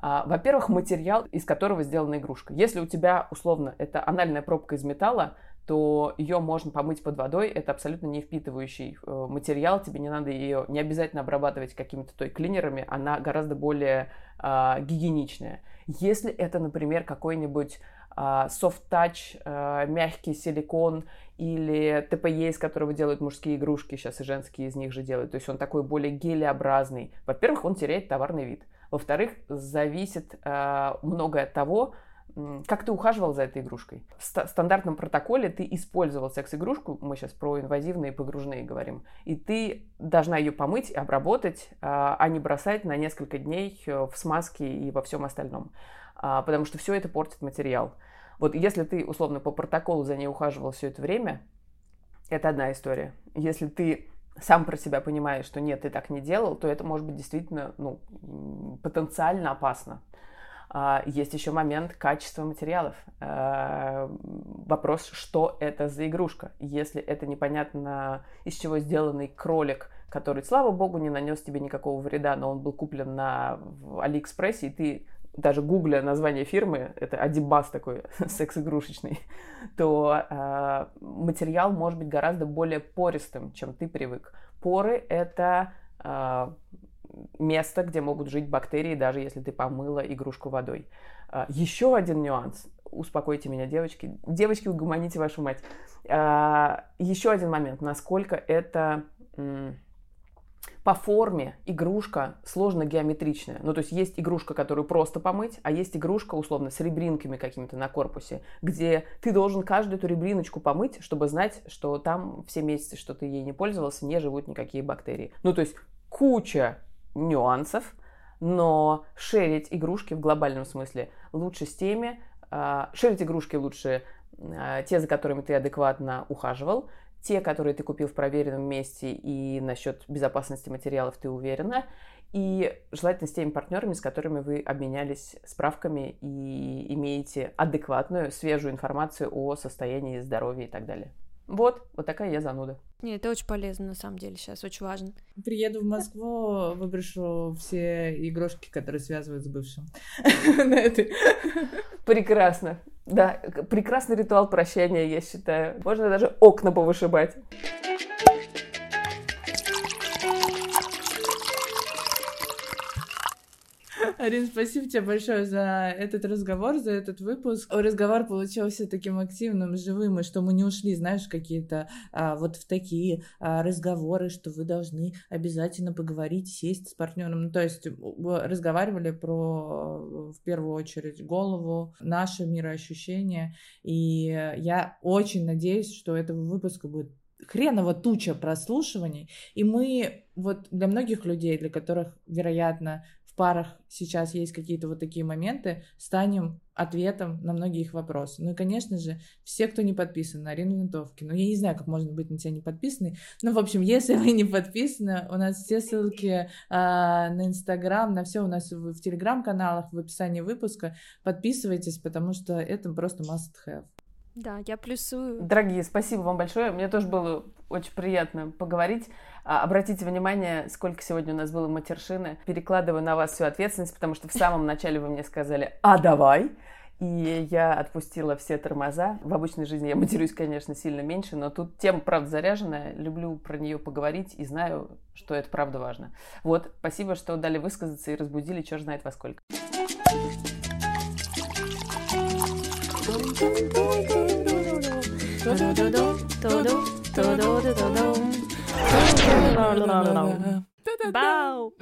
Во-первых, материал, из которого сделана игрушка. Если у тебя, условно, это анальная пробка из металла, то ее можно помыть под водой. Это абсолютно не впитывающий материал. Тебе не надо ее, не обязательно обрабатывать какими-то той клинерами. Она гораздо более а, гигиеничная. Если это, например, какой-нибудь софт-тач, а, а, мягкий силикон или ТПЕ, из которого делают мужские игрушки, сейчас и женские из них же делают. То есть он такой более гелеобразный. Во-первых, он теряет товарный вид. Во-вторых, зависит э, многое от того, как ты ухаживал за этой игрушкой. В ст- стандартном протоколе ты использовал секс-игрушку, мы сейчас про инвазивные и погружные говорим, и ты должна ее помыть, обработать, э, а не бросать на несколько дней в смазке и во всем остальном, э, потому что все это портит материал. Вот если ты, условно, по протоколу за ней ухаживал все это время, это одна история. Если ты сам про себя понимаешь, что нет, ты так не делал, то это может быть действительно, ну, потенциально опасно. Есть еще момент качества материалов. Вопрос, что это за игрушка. Если это непонятно, из чего сделанный кролик, который, слава богу, не нанес тебе никакого вреда, но он был куплен на Алиэкспрессе, и ты... даже гугля название фирмы, это адибас такой секс-игрушечный, то э, материал может быть гораздо более пористым, чем ты привык. Поры — это э, место, где могут жить бактерии, даже если ты помыла игрушку водой. Э, еще один нюанс. Успокойте меня, девочки. Девочки, угомоните вашу мать. Э, еще один момент. Насколько это... М- По форме игрушка сложно геометричная. Ну, то есть есть игрушка, которую просто помыть, а есть игрушка, условно, с ребринками какими-то на корпусе, где ты должен каждую эту ребриночку помыть, чтобы знать, что там все месяцы, что ты ей не пользовался, не живут никакие бактерии. Ну, то есть куча нюансов, но шерить игрушки в глобальном смысле лучше с теми... Э, шерить игрушки лучше э, те, за которыми ты адекватно ухаживал, те, которые ты купил в проверенном месте и насчет безопасности материалов ты уверена, и желательно с теми партнерами, с которыми вы обменялись справками и имеете адекватную, свежую информацию о состоянии здоровья и так далее. Вот, вот такая я зануда. Нет, это очень полезно, на самом деле, сейчас очень важно. Приеду в Москву, выброшу все игрушки, которые связывают с бывшим. Прекрасно. Да, прекрасный ритуал прощания, я считаю. Можно даже окна повышибать. Арина, спасибо тебе большое за этот разговор, за этот выпуск. Разговор получился таким активным, живым, и что мы не ушли, знаешь, какие-то а, вот в такие а, разговоры, что вы должны обязательно поговорить, сесть с партнером. Ну, то есть разговаривали про, в первую очередь, голову, наше мироощущение. И я очень надеюсь, что этого выпуска будет хреново туча прослушиваний. И мы, вот для многих людей, для которых, вероятно, в парах сейчас есть какие-то вот такие моменты, станем ответом на многие их вопросы. Ну и, конечно же, все, кто не подписан на Арину Винтовкину. Ну, я не знаю, как можно быть на тебя не подписанной. Ну, в общем, если вы не подписаны, у нас все ссылки э, на Инстаграм, на все у нас в, в Телеграм-каналах, в описании выпуска. Подписывайтесь, потому что это просто must-have. Да, я плюсую. Дорогие, спасибо вам большое. Мне тоже было очень приятно поговорить. Обратите внимание, сколько сегодня у нас было матершины. Перекладываю на вас всю ответственность, потому что в самом начале вы мне сказали «А давай!» И я отпустила все тормоза. В обычной жизни я матерюсь, конечно, сильно меньше, но тут тема, правда, заряженная. Люблю про нее поговорить и знаю, что это правда важно. Вот, спасибо, что дали высказаться и разбудили черт знает во сколько. Бау!